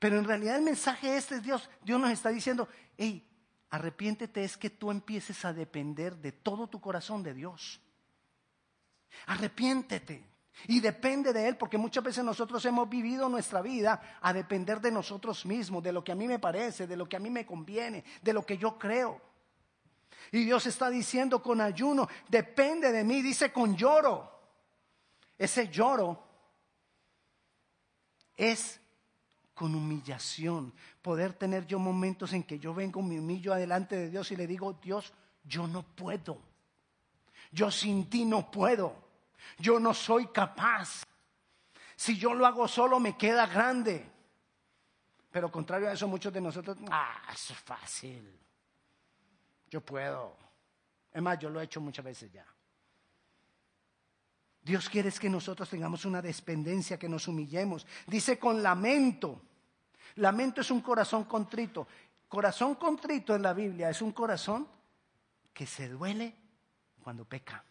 Pero en realidad el mensaje este es Dios. Dios nos está diciendo, hey, arrepiéntete, es que tú empieces a depender de todo tu corazón de Dios. Arrepiéntete y depende de Él, porque muchas veces nosotros hemos vivido nuestra vida a depender de nosotros mismos, de lo que a mí me parece, de lo que a mí me conviene, de lo que yo creo. Y Dios está diciendo con ayuno, depende de mí, dice con lloro. Ese lloro es con humillación. Poder tener yo momentos en que yo vengo, me humillo delante de Dios y le digo, Dios, yo no puedo. Yo sin ti no puedo. Yo no soy capaz. Si yo lo hago solo me queda grande. Pero contrario a eso, muchos de nosotros, eso es fácil. Yo puedo. Es más, yo lo he hecho muchas veces ya. Dios quiere que nosotros tengamos una dependencia, que nos humillemos. Dice con lamento. Lamento es un corazón contrito. Corazón contrito en la Biblia es un corazón que se duele cuando peca.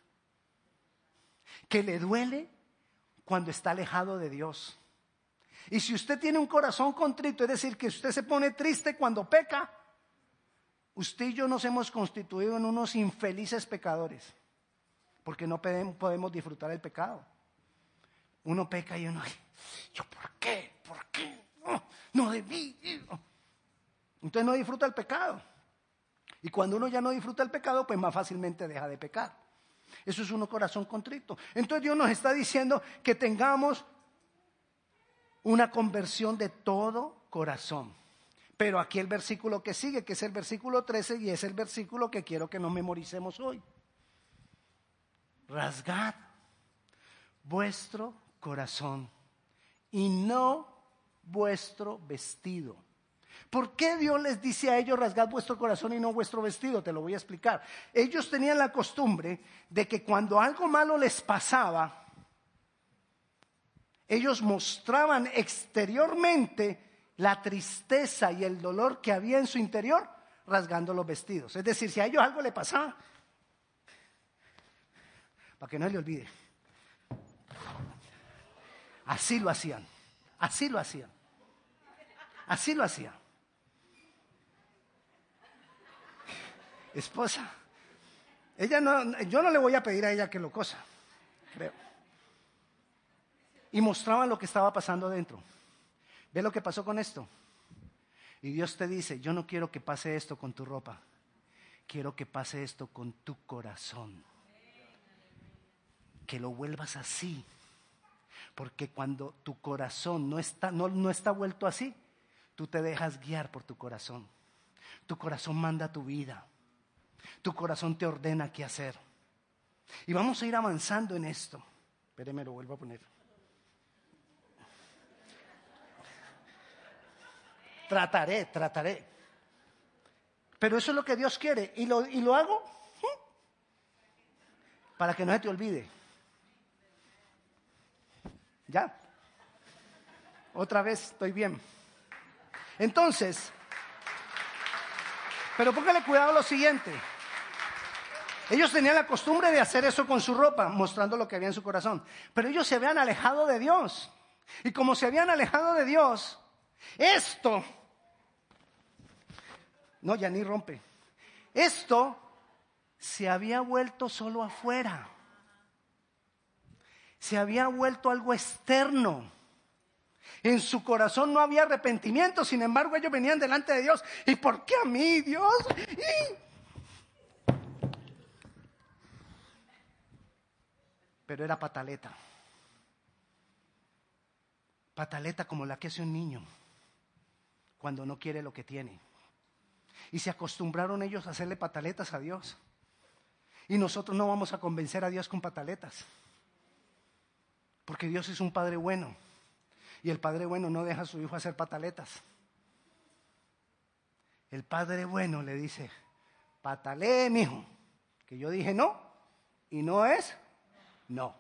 Que le duele cuando está alejado de Dios. Y si usted tiene un corazón contrito, es decir, que usted se pone triste cuando peca, usted y yo nos hemos constituido en unos infelices pecadores. Porque no podemos disfrutar el pecado. Uno peca y uno, yo ¿por qué? ¿Por qué? No debí. Entonces no disfruta el pecado. Y cuando uno ya no disfruta el pecado, pues más fácilmente deja de pecar. Eso es un corazón contrito. Entonces Dios nos está diciendo que tengamos una conversión de todo corazón. Pero aquí el versículo que sigue, que es el versículo 13, y es el versículo que quiero que nos memoricemos hoy. Rasgad vuestro corazón y no vuestro vestido. ¿Por qué Dios les dice a ellos rasgad vuestro corazón y no vuestro vestido? Te lo voy a explicar. Ellos tenían la costumbre de que cuando algo malo les pasaba, ellos mostraban exteriormente la tristeza y el dolor que había en su interior rasgando los vestidos. Es decir, si a ellos algo le pasaba, para que no le olvide, así lo hacían, así lo hacían, así lo hacían. Esposa, ella no, yo no le voy a pedir a ella que lo cosa, creo. Y mostraban lo que estaba pasando dentro. Ve lo que pasó con esto. Y Dios te dice, yo no quiero que pase esto con tu ropa, quiero que pase esto con tu corazón. Que lo vuelvas así, porque cuando tu corazón no está vuelto así, tú te dejas guiar por tu corazón. Tu corazón manda tu vida, tu corazón te ordena qué hacer. Y vamos a ir avanzando en esto. Espéreme, lo vuelvo a poner. Trataré. Pero eso es lo que Dios quiere y lo hago para que no se te olvide. Ya, otra vez estoy bien. Entonces, pero póngale cuidado a lo siguiente. Ellos tenían la costumbre de hacer eso con su ropa, mostrando lo que había en su corazón. Pero ellos se habían alejado de Dios. Y como se habían alejado de Dios, esto, no, ya ni rompe. Esto se había vuelto solo afuera. Se había vuelto algo externo. En su corazón no había arrepentimiento. Sin embargo, ellos venían delante de Dios. ¿Y por qué a mí, Dios? Pero era pataleta. Pataleta como la que hace un niño cuando no quiere lo que tiene. Y se acostumbraron ellos a hacerle pataletas a Dios. Y nosotros no vamos a convencer a Dios con pataletas. Porque Dios es un padre bueno. Y el padre bueno no deja a su hijo hacer pataletas. El padre bueno le dice, patalee, mijo. Que yo dije no, y no es no.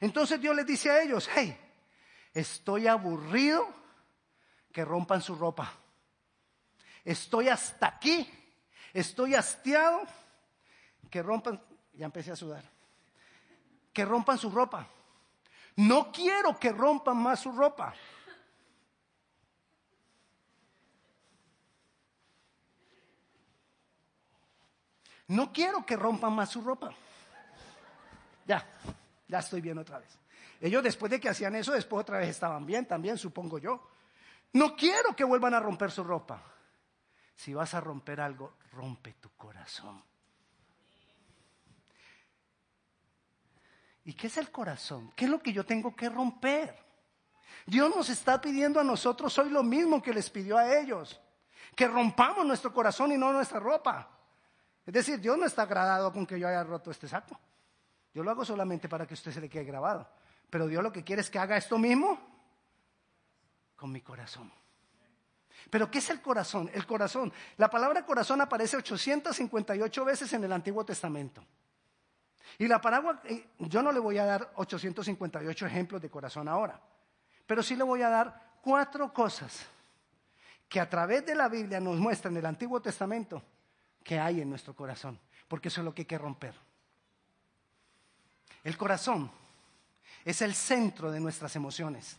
Entonces Dios les dice a ellos, hey, estoy aburrido que rompan su ropa. Estoy hasta aquí, estoy hastiado que rompan, ya empecé a sudar. Que rompan su ropa. No quiero que rompan más su ropa. No quiero que rompan más su ropa. Ya estoy bien otra vez. Ellos después de que hacían eso, después otra vez estaban bien también, supongo yo. No quiero que vuelvan a romper su ropa. Si vas a romper algo, rompe tu corazón. ¿Y qué es el corazón? ¿Qué es lo que yo tengo que romper? Dios nos está pidiendo a nosotros hoy lo mismo que les pidió a ellos, que rompamos nuestro corazón y no nuestra ropa. Es decir, Dios no está agradado con que yo haya roto este saco. Yo lo hago solamente para que a usted se le quede grabado. Pero Dios lo que quiere es que haga esto mismo con mi corazón. ¿Pero qué es el corazón? El corazón. La palabra corazón aparece 858 veces en el Antiguo Testamento. Y la parábola, yo no le voy a dar 858 ejemplos de corazón ahora, pero sí le voy a dar 4 cosas que a través de la Biblia nos muestran en el Antiguo Testamento que hay en nuestro corazón, porque eso es lo que hay que romper. El corazón es el centro de nuestras emociones.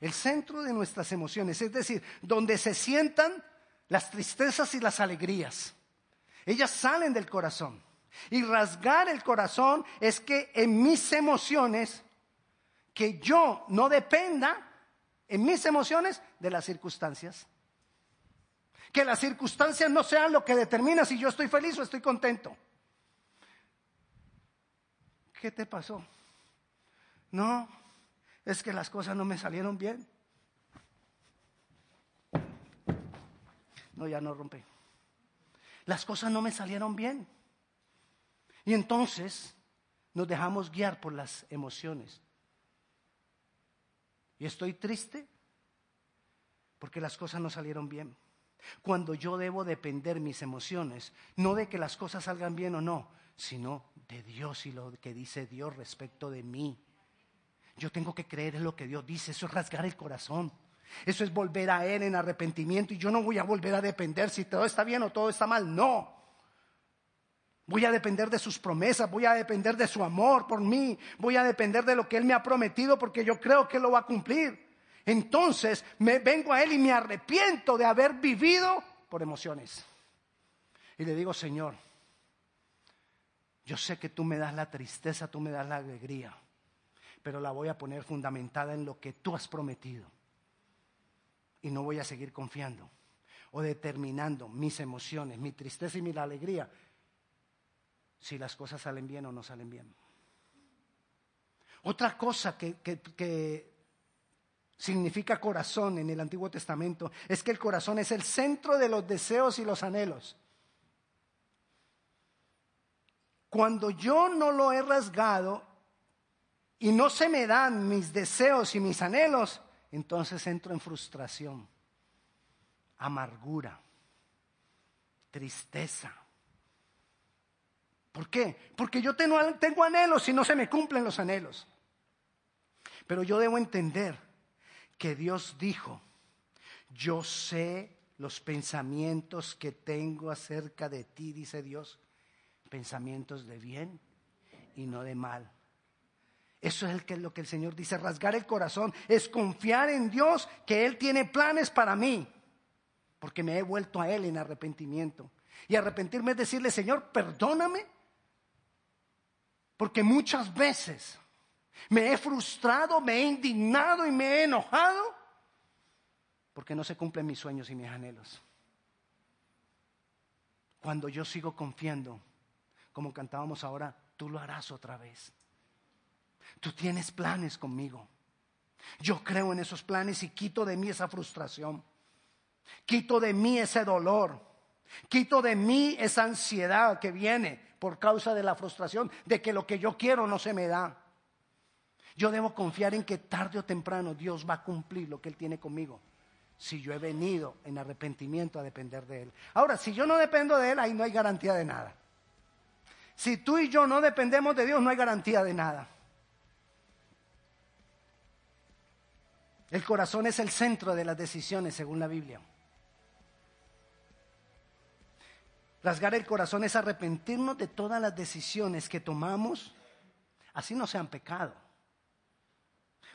El centro de nuestras emociones, es decir, donde se sientan las tristezas y las alegrías. Ellas salen del corazón. Y rasgar el corazón es que en mis emociones, que yo no dependa en mis emociones de las circunstancias. Que las circunstancias no sean lo que determina si yo estoy feliz o estoy contento. ¿Qué te pasó? No, es que las cosas no me salieron bien. No, ya no rompí. Las cosas no me salieron bien. Y entonces nos dejamos guiar por las emociones. Y estoy triste porque las cosas no salieron bien. Cuando yo debo depender mis emociones, no de que las cosas salgan bien o no, sino de Dios y lo que dice Dios respecto de mí. Yo tengo que creer en lo que Dios dice, eso es rasgar el corazón. Eso es volver a Él en arrepentimiento y yo no voy a volver a depender si todo está bien o todo está mal, no. Voy a depender de sus promesas, voy a depender de su amor por mí, voy a depender de lo que Él me ha prometido porque yo creo que lo va a cumplir. Entonces me vengo a Él y me arrepiento de haber vivido por emociones. Y le digo, Señor, yo sé que tú me das la tristeza, tú me das la alegría, pero la voy a poner fundamentada en lo que tú has prometido. Y no voy a seguir confiando o determinando mis emociones, mi tristeza y mi alegría, si las cosas salen bien o no salen bien. Otra cosa que significa corazón en el Antiguo Testamento es que el corazón es el centro de los deseos y los anhelos. Cuando yo no lo he rasgado y no se me dan mis deseos y mis anhelos, entonces entro en frustración, amargura, tristeza. ¿Por qué? Porque yo tengo anhelos y no se me cumplen los anhelos. Pero yo debo entender que Dios dijo, yo sé los pensamientos que tengo acerca de ti, dice Dios, pensamientos de bien y no de mal. Eso es lo que el Señor dice, rasgar el corazón es confiar en Dios que Él tiene planes para mí, porque me he vuelto a Él en arrepentimiento. Y arrepentirme es decirle, Señor, perdóname. Porque muchas veces me he frustrado, me he indignado y me he enojado porque no se cumplen mis sueños y mis anhelos. Cuando yo sigo confiando, como cantábamos ahora, tú lo harás otra vez. Tú tienes planes conmigo. Yo creo en esos planes y quito de mí esa frustración. Quito de mí ese dolor. Quito de mí esa ansiedad que viene por causa de la frustración de que lo que yo quiero no se me da. Yo debo confiar en que tarde o temprano Dios va a cumplir lo que Él tiene conmigo. Si yo he venido en arrepentimiento a depender de Él. Ahora, si yo no dependo de Él, ahí no hay garantía de nada. Si tú y yo no dependemos de Dios, no hay garantía de nada. El corazón es el centro de las decisiones, según la Biblia. Rasgar el corazón es arrepentirnos de todas las decisiones que tomamos, así no sean pecado.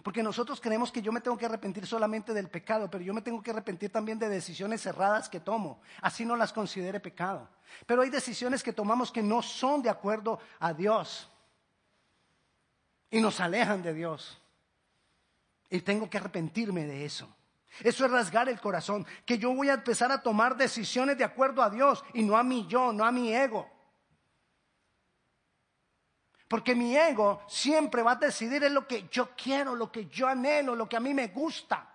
Porque nosotros creemos que yo me tengo que arrepentir solamente del pecado, pero yo me tengo que arrepentir también de decisiones erradas que tomo, así no las considere pecado. Pero hay decisiones que tomamos que no son de acuerdo a Dios y nos alejan de Dios. Y tengo que arrepentirme de eso. Eso es rasgar el corazón, que yo voy a empezar a tomar decisiones de acuerdo a Dios y no a mi yo, no a mi ego. Porque mi ego siempre va a decidir en lo que yo quiero, lo que yo anhelo, lo que a mí me gusta,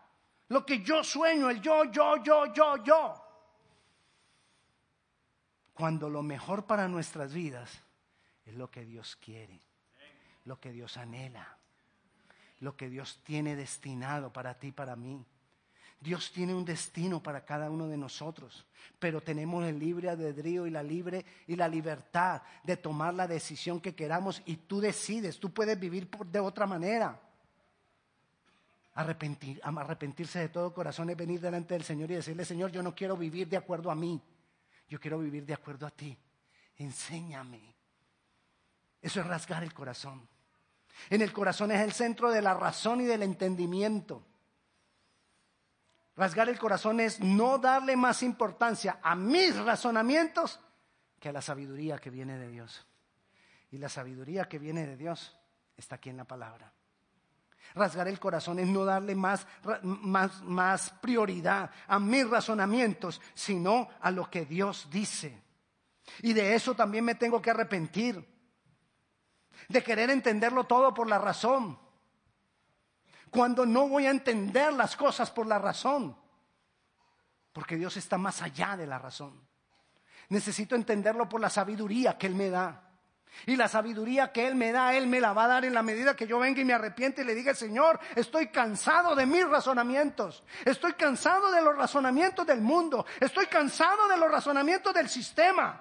lo que yo sueño, el yo. Cuando lo mejor para nuestras vidas es lo que Dios quiere, lo que Dios anhela, lo que Dios tiene destinado para ti y para mí. Dios tiene un destino para cada uno de nosotros, pero tenemos el libre albedrío y la libertad de tomar la decisión que queramos, y tú decides, tú puedes vivir de otra manera. Arrepentirse de todo corazón es venir delante del Señor y decirle: Señor, yo no quiero vivir de acuerdo a mí, yo quiero vivir de acuerdo a ti, enséñame. Eso es rasgar el corazón. En el corazón es el centro de la razón y del entendimiento. Rasgar el corazón es no darle más importancia a mis razonamientos que a la sabiduría que viene de Dios. Y la sabiduría que viene de Dios está aquí en la palabra. Rasgar el corazón es no darle más prioridad a mis razonamientos, sino a lo que Dios dice. Y de eso también me tengo que arrepentir. De querer entenderlo todo por la razón. Cuando no voy a entender las cosas por la razón, porque Dios está más allá de la razón. Necesito entenderlo por la sabiduría que Él me da. Y la sabiduría que Él me da, Él me la va a dar en la medida que yo venga y me arrepiente y le diga: Señor, estoy cansado de mis razonamientos, estoy cansado de los razonamientos del mundo, estoy cansado de los razonamientos del sistema,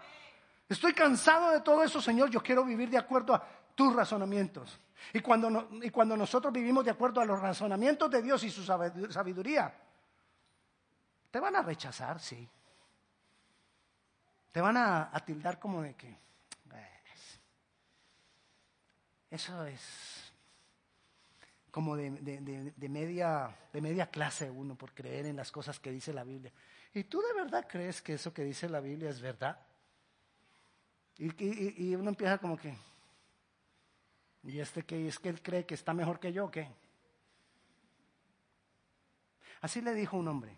estoy cansado de todo eso, Señor, yo quiero vivir de acuerdo a tus razonamientos. Y cuando nosotros vivimos de acuerdo a los razonamientos de Dios y su sabiduría, te van a rechazar, sí. Te van a tildar como de que eso es como de media clase uno por creer en las cosas que dice la Biblia. ¿Y tú de verdad crees que eso que dice la Biblia es verdad? Y uno empieza como que, ¿y este qué? ¿Es que él cree que está mejor que yo o qué? Así le dijo un hombre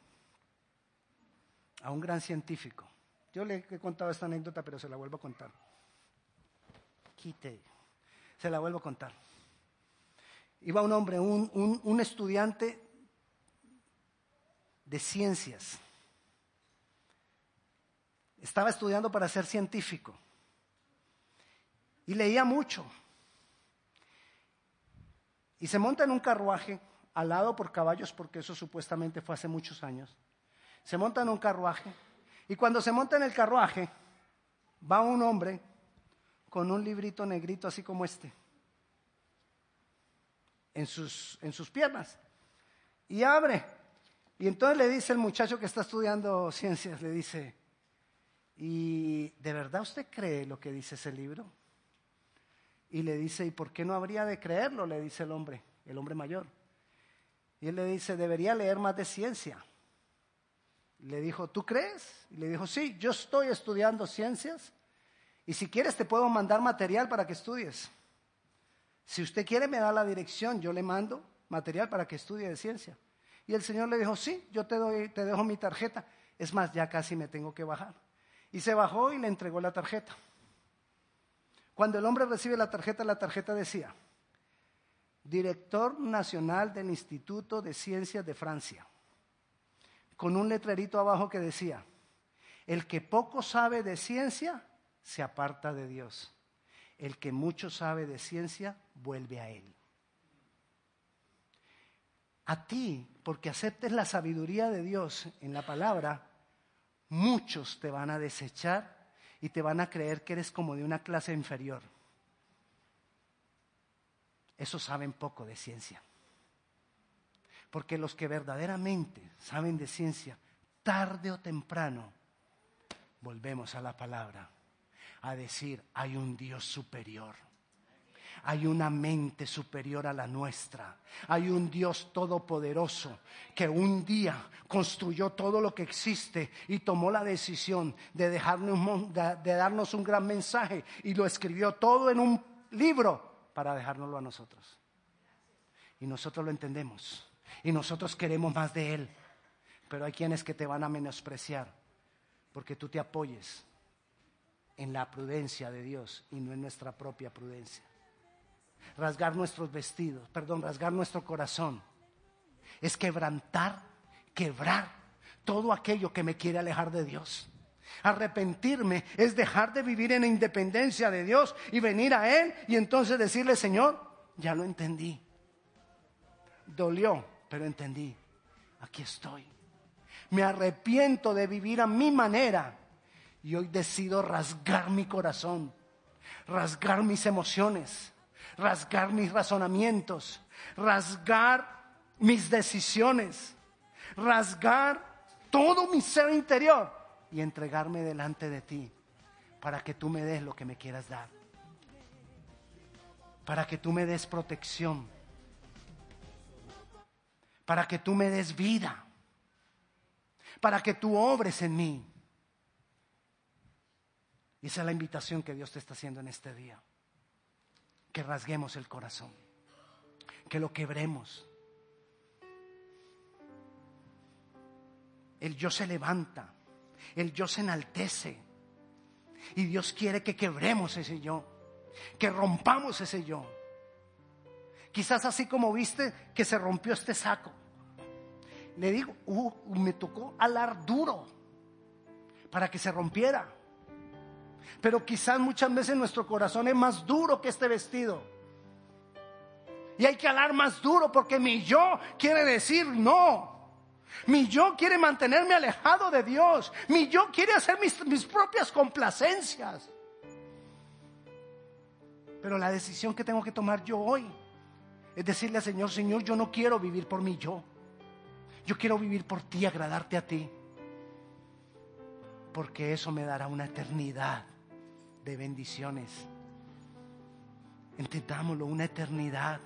a un gran científico. Yo le he contado esta anécdota, pero se la vuelvo a contar. Se la vuelvo a contar. Iba un hombre, un estudiante de ciencias. Estaba estudiando para ser científico. Y leía mucho. Y se monta en un carruaje, alado por caballos, porque eso supuestamente fue hace muchos años. Se monta en un carruaje, y cuando se monta en el carruaje, va un hombre con un librito negrito así como este, en sus piernas, y abre. Y entonces le dice el muchacho que está estudiando ciencias, le dice: ¿y de verdad usted cree lo que dice ese libro? Y le dice: ¿y por qué no habría de creerlo? Le dice el hombre mayor. Y él le dice: debería leer más de ciencia. Le dijo: ¿tú crees? Y le dijo: sí, yo estoy estudiando ciencias, y si quieres te puedo mandar material para que estudies. Si usted quiere me da la dirección, yo le mando material para que estudie de ciencia. Y el señor le dijo: sí, yo te dejo mi tarjeta. Es más, ya casi me tengo que bajar. Y se bajó y le entregó la tarjeta. Cuando el hombre recibe la tarjeta decía: Director Nacional del Instituto de Ciencias de Francia, con un letrerito abajo que decía: el que poco sabe de ciencia se aparta de Dios, el que mucho sabe de ciencia vuelve a Él. A ti, porque aceptes la sabiduría de Dios en la palabra, muchos te van a desechar y te van a creer que eres como de una clase inferior. Esos saben poco de ciencia. Porque los que verdaderamente saben de ciencia, tarde o temprano, volvemos a la palabra, a decir: hay un Dios superior. Hay una mente superior a la nuestra. Hay un Dios todopoderoso que un día construyó todo lo que existe y tomó la decisión de darnos un gran mensaje, y lo escribió todo en un libro para dejárnoslo a nosotros. Y nosotros lo entendemos. Y nosotros queremos más de Él. Pero hay quienes que te van a menospreciar porque tú te apoyes en la prudencia de Dios y no en nuestra propia prudencia. rasgar nuestros vestidos, rasgar nuestro corazón, es quebrar todo aquello que me quiere alejar de Dios. Arrepentirme es dejar de vivir en independencia de Dios y venir a Él y entonces decirle: Señor, ya lo entendí. Dolió, pero entendí. Aquí estoy. Me arrepiento de vivir a mi manera y hoy decido rasgar mi corazón, rasgar mis emociones, rasgar mis razonamientos, rasgar mis decisiones, rasgar todo mi ser interior y entregarme delante de ti para que tú me des lo que me quieras dar, para que tú me des protección, para que tú me des vida, para que tú obres en mí. Y esa es la invitación que Dios te está haciendo en este día: que rasguemos el corazón, que lo quebremos. El yo se levanta, el yo se enaltece, y Dios quiere que quebremos ese yo, que rompamos ese yo. Quizás así como viste que se rompió este saco, le digo, me tocó alar duro para que se rompiera. Pero quizás muchas veces nuestro corazón es más duro que este vestido, y hay que alar más duro, porque mi yo quiere decir no. Mi yo quiere mantenerme alejado de Dios. Mi yo quiere hacer mis propias complacencias. Pero la decisión que tengo que tomar yo hoy es decirle al Señor: Señor, yo no quiero vivir por mi yo. Yo quiero vivir por ti, agradarte a ti, porque eso me dará una eternidad de bendiciones. Entendámoslo, una eternidad.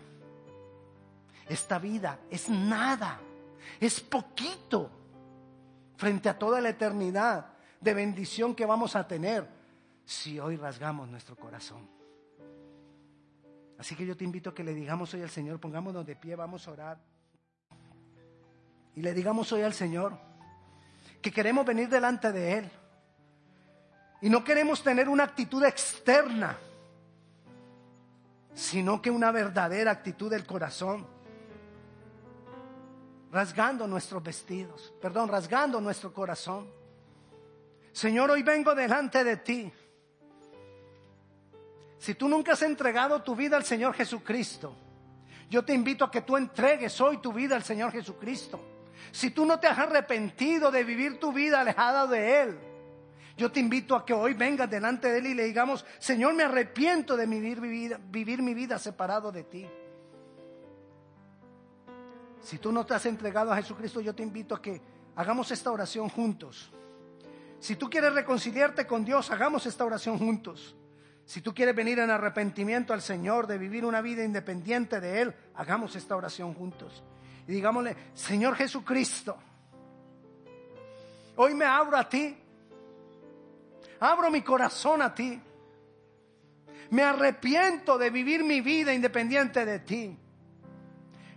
Esta vida es nada, es poquito frente a toda la eternidad de bendición que vamos a tener si hoy rasgamos nuestro corazón. Así que yo te invito a que le digamos hoy al Señor, pongámonos de pie, vamos a orar, y le digamos hoy al Señor que queremos venir delante de Él y no queremos tener una actitud externa, sino que una verdadera actitud del corazón, rasgando nuestros vestidos, rasgando nuestro corazón. Señor, hoy vengo delante de ti. Si tú nunca has entregado tu vida al Señor Jesucristo, yo te invito a que tú entregues hoy tu vida al Señor Jesucristo. Si tú no te has arrepentido de vivir tu vida alejada de Él, yo te invito a que hoy vengas delante de Él y le digamos: Señor, me arrepiento de vivir mi vida separado de ti. Si tú no te has entregado a Jesucristo, yo te invito a que hagamos esta oración juntos. Si tú quieres reconciliarte con Dios, hagamos esta oración juntos. Si tú quieres venir en arrepentimiento al Señor, de vivir una vida independiente de Él, hagamos esta oración juntos. Y digámosle: Señor Jesucristo, hoy me abro a ti, abro mi corazón a ti, me arrepiento de vivir mi vida independiente de ti.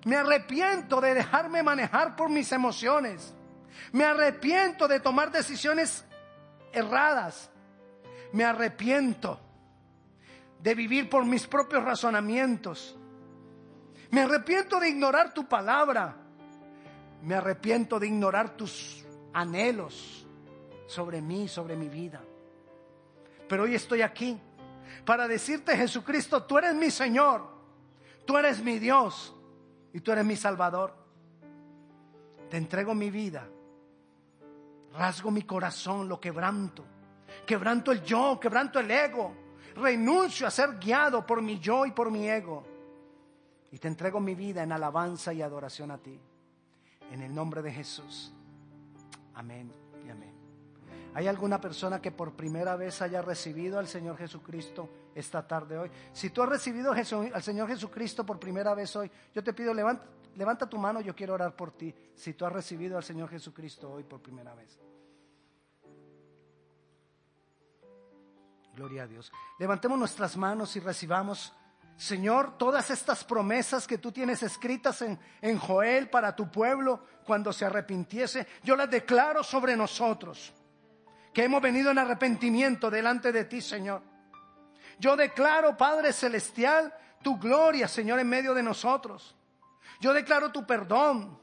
Me arrepiento de dejarme manejar por mis emociones. Me arrepiento de tomar decisiones erradas. Me arrepiento de vivir por mis propios razonamientos. Me arrepiento de ignorar tu palabra. Me arrepiento de ignorar tus anhelos sobre mí, sobre mi vida. Pero hoy estoy aquí para decirte: Jesucristo, tú eres mi Señor, tú eres mi Dios y tú eres mi Salvador. Te entrego mi vida, rasgo mi corazón, lo quebranto. Quebranto el yo, quebranto el ego. Renuncio a ser guiado por mi yo y por mi ego. Y te entrego mi vida en alabanza y adoración a ti. En el nombre de Jesús. Amén y amén. ¿Hay alguna persona que por primera vez haya recibido al Señor Jesucristo esta tarde hoy? Si tú has recibido al Señor Jesucristo por primera vez hoy, yo te pido, levanta tu mano, yo quiero orar por ti. Si tú has recibido al Señor Jesucristo hoy por primera vez. Gloria a Dios. Levantemos nuestras manos y recibamos, Señor, todas estas promesas que tú tienes escritas en Joel para tu pueblo cuando se arrepintiese. Yo las declaro sobre nosotros, que hemos venido en arrepentimiento delante de ti, Señor. Yo declaro, Padre Celestial, tu gloria, Señor, en medio de nosotros. Yo declaro tu perdón,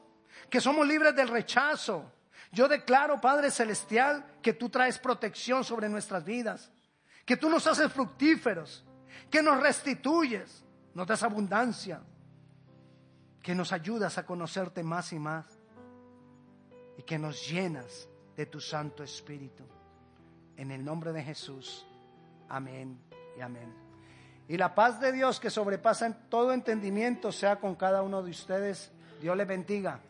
que somos libres del rechazo. Yo declaro, Padre Celestial, que tú traes protección sobre nuestras vidas, que tú nos haces fructíferos, que nos restituyes, nos das abundancia, que nos ayudas a conocerte más y más y que nos llenas de tu Santo Espíritu. En el nombre de Jesús, amén y amén. Y la paz de Dios que sobrepasa todo entendimiento sea con cada uno de ustedes. Dios les bendiga.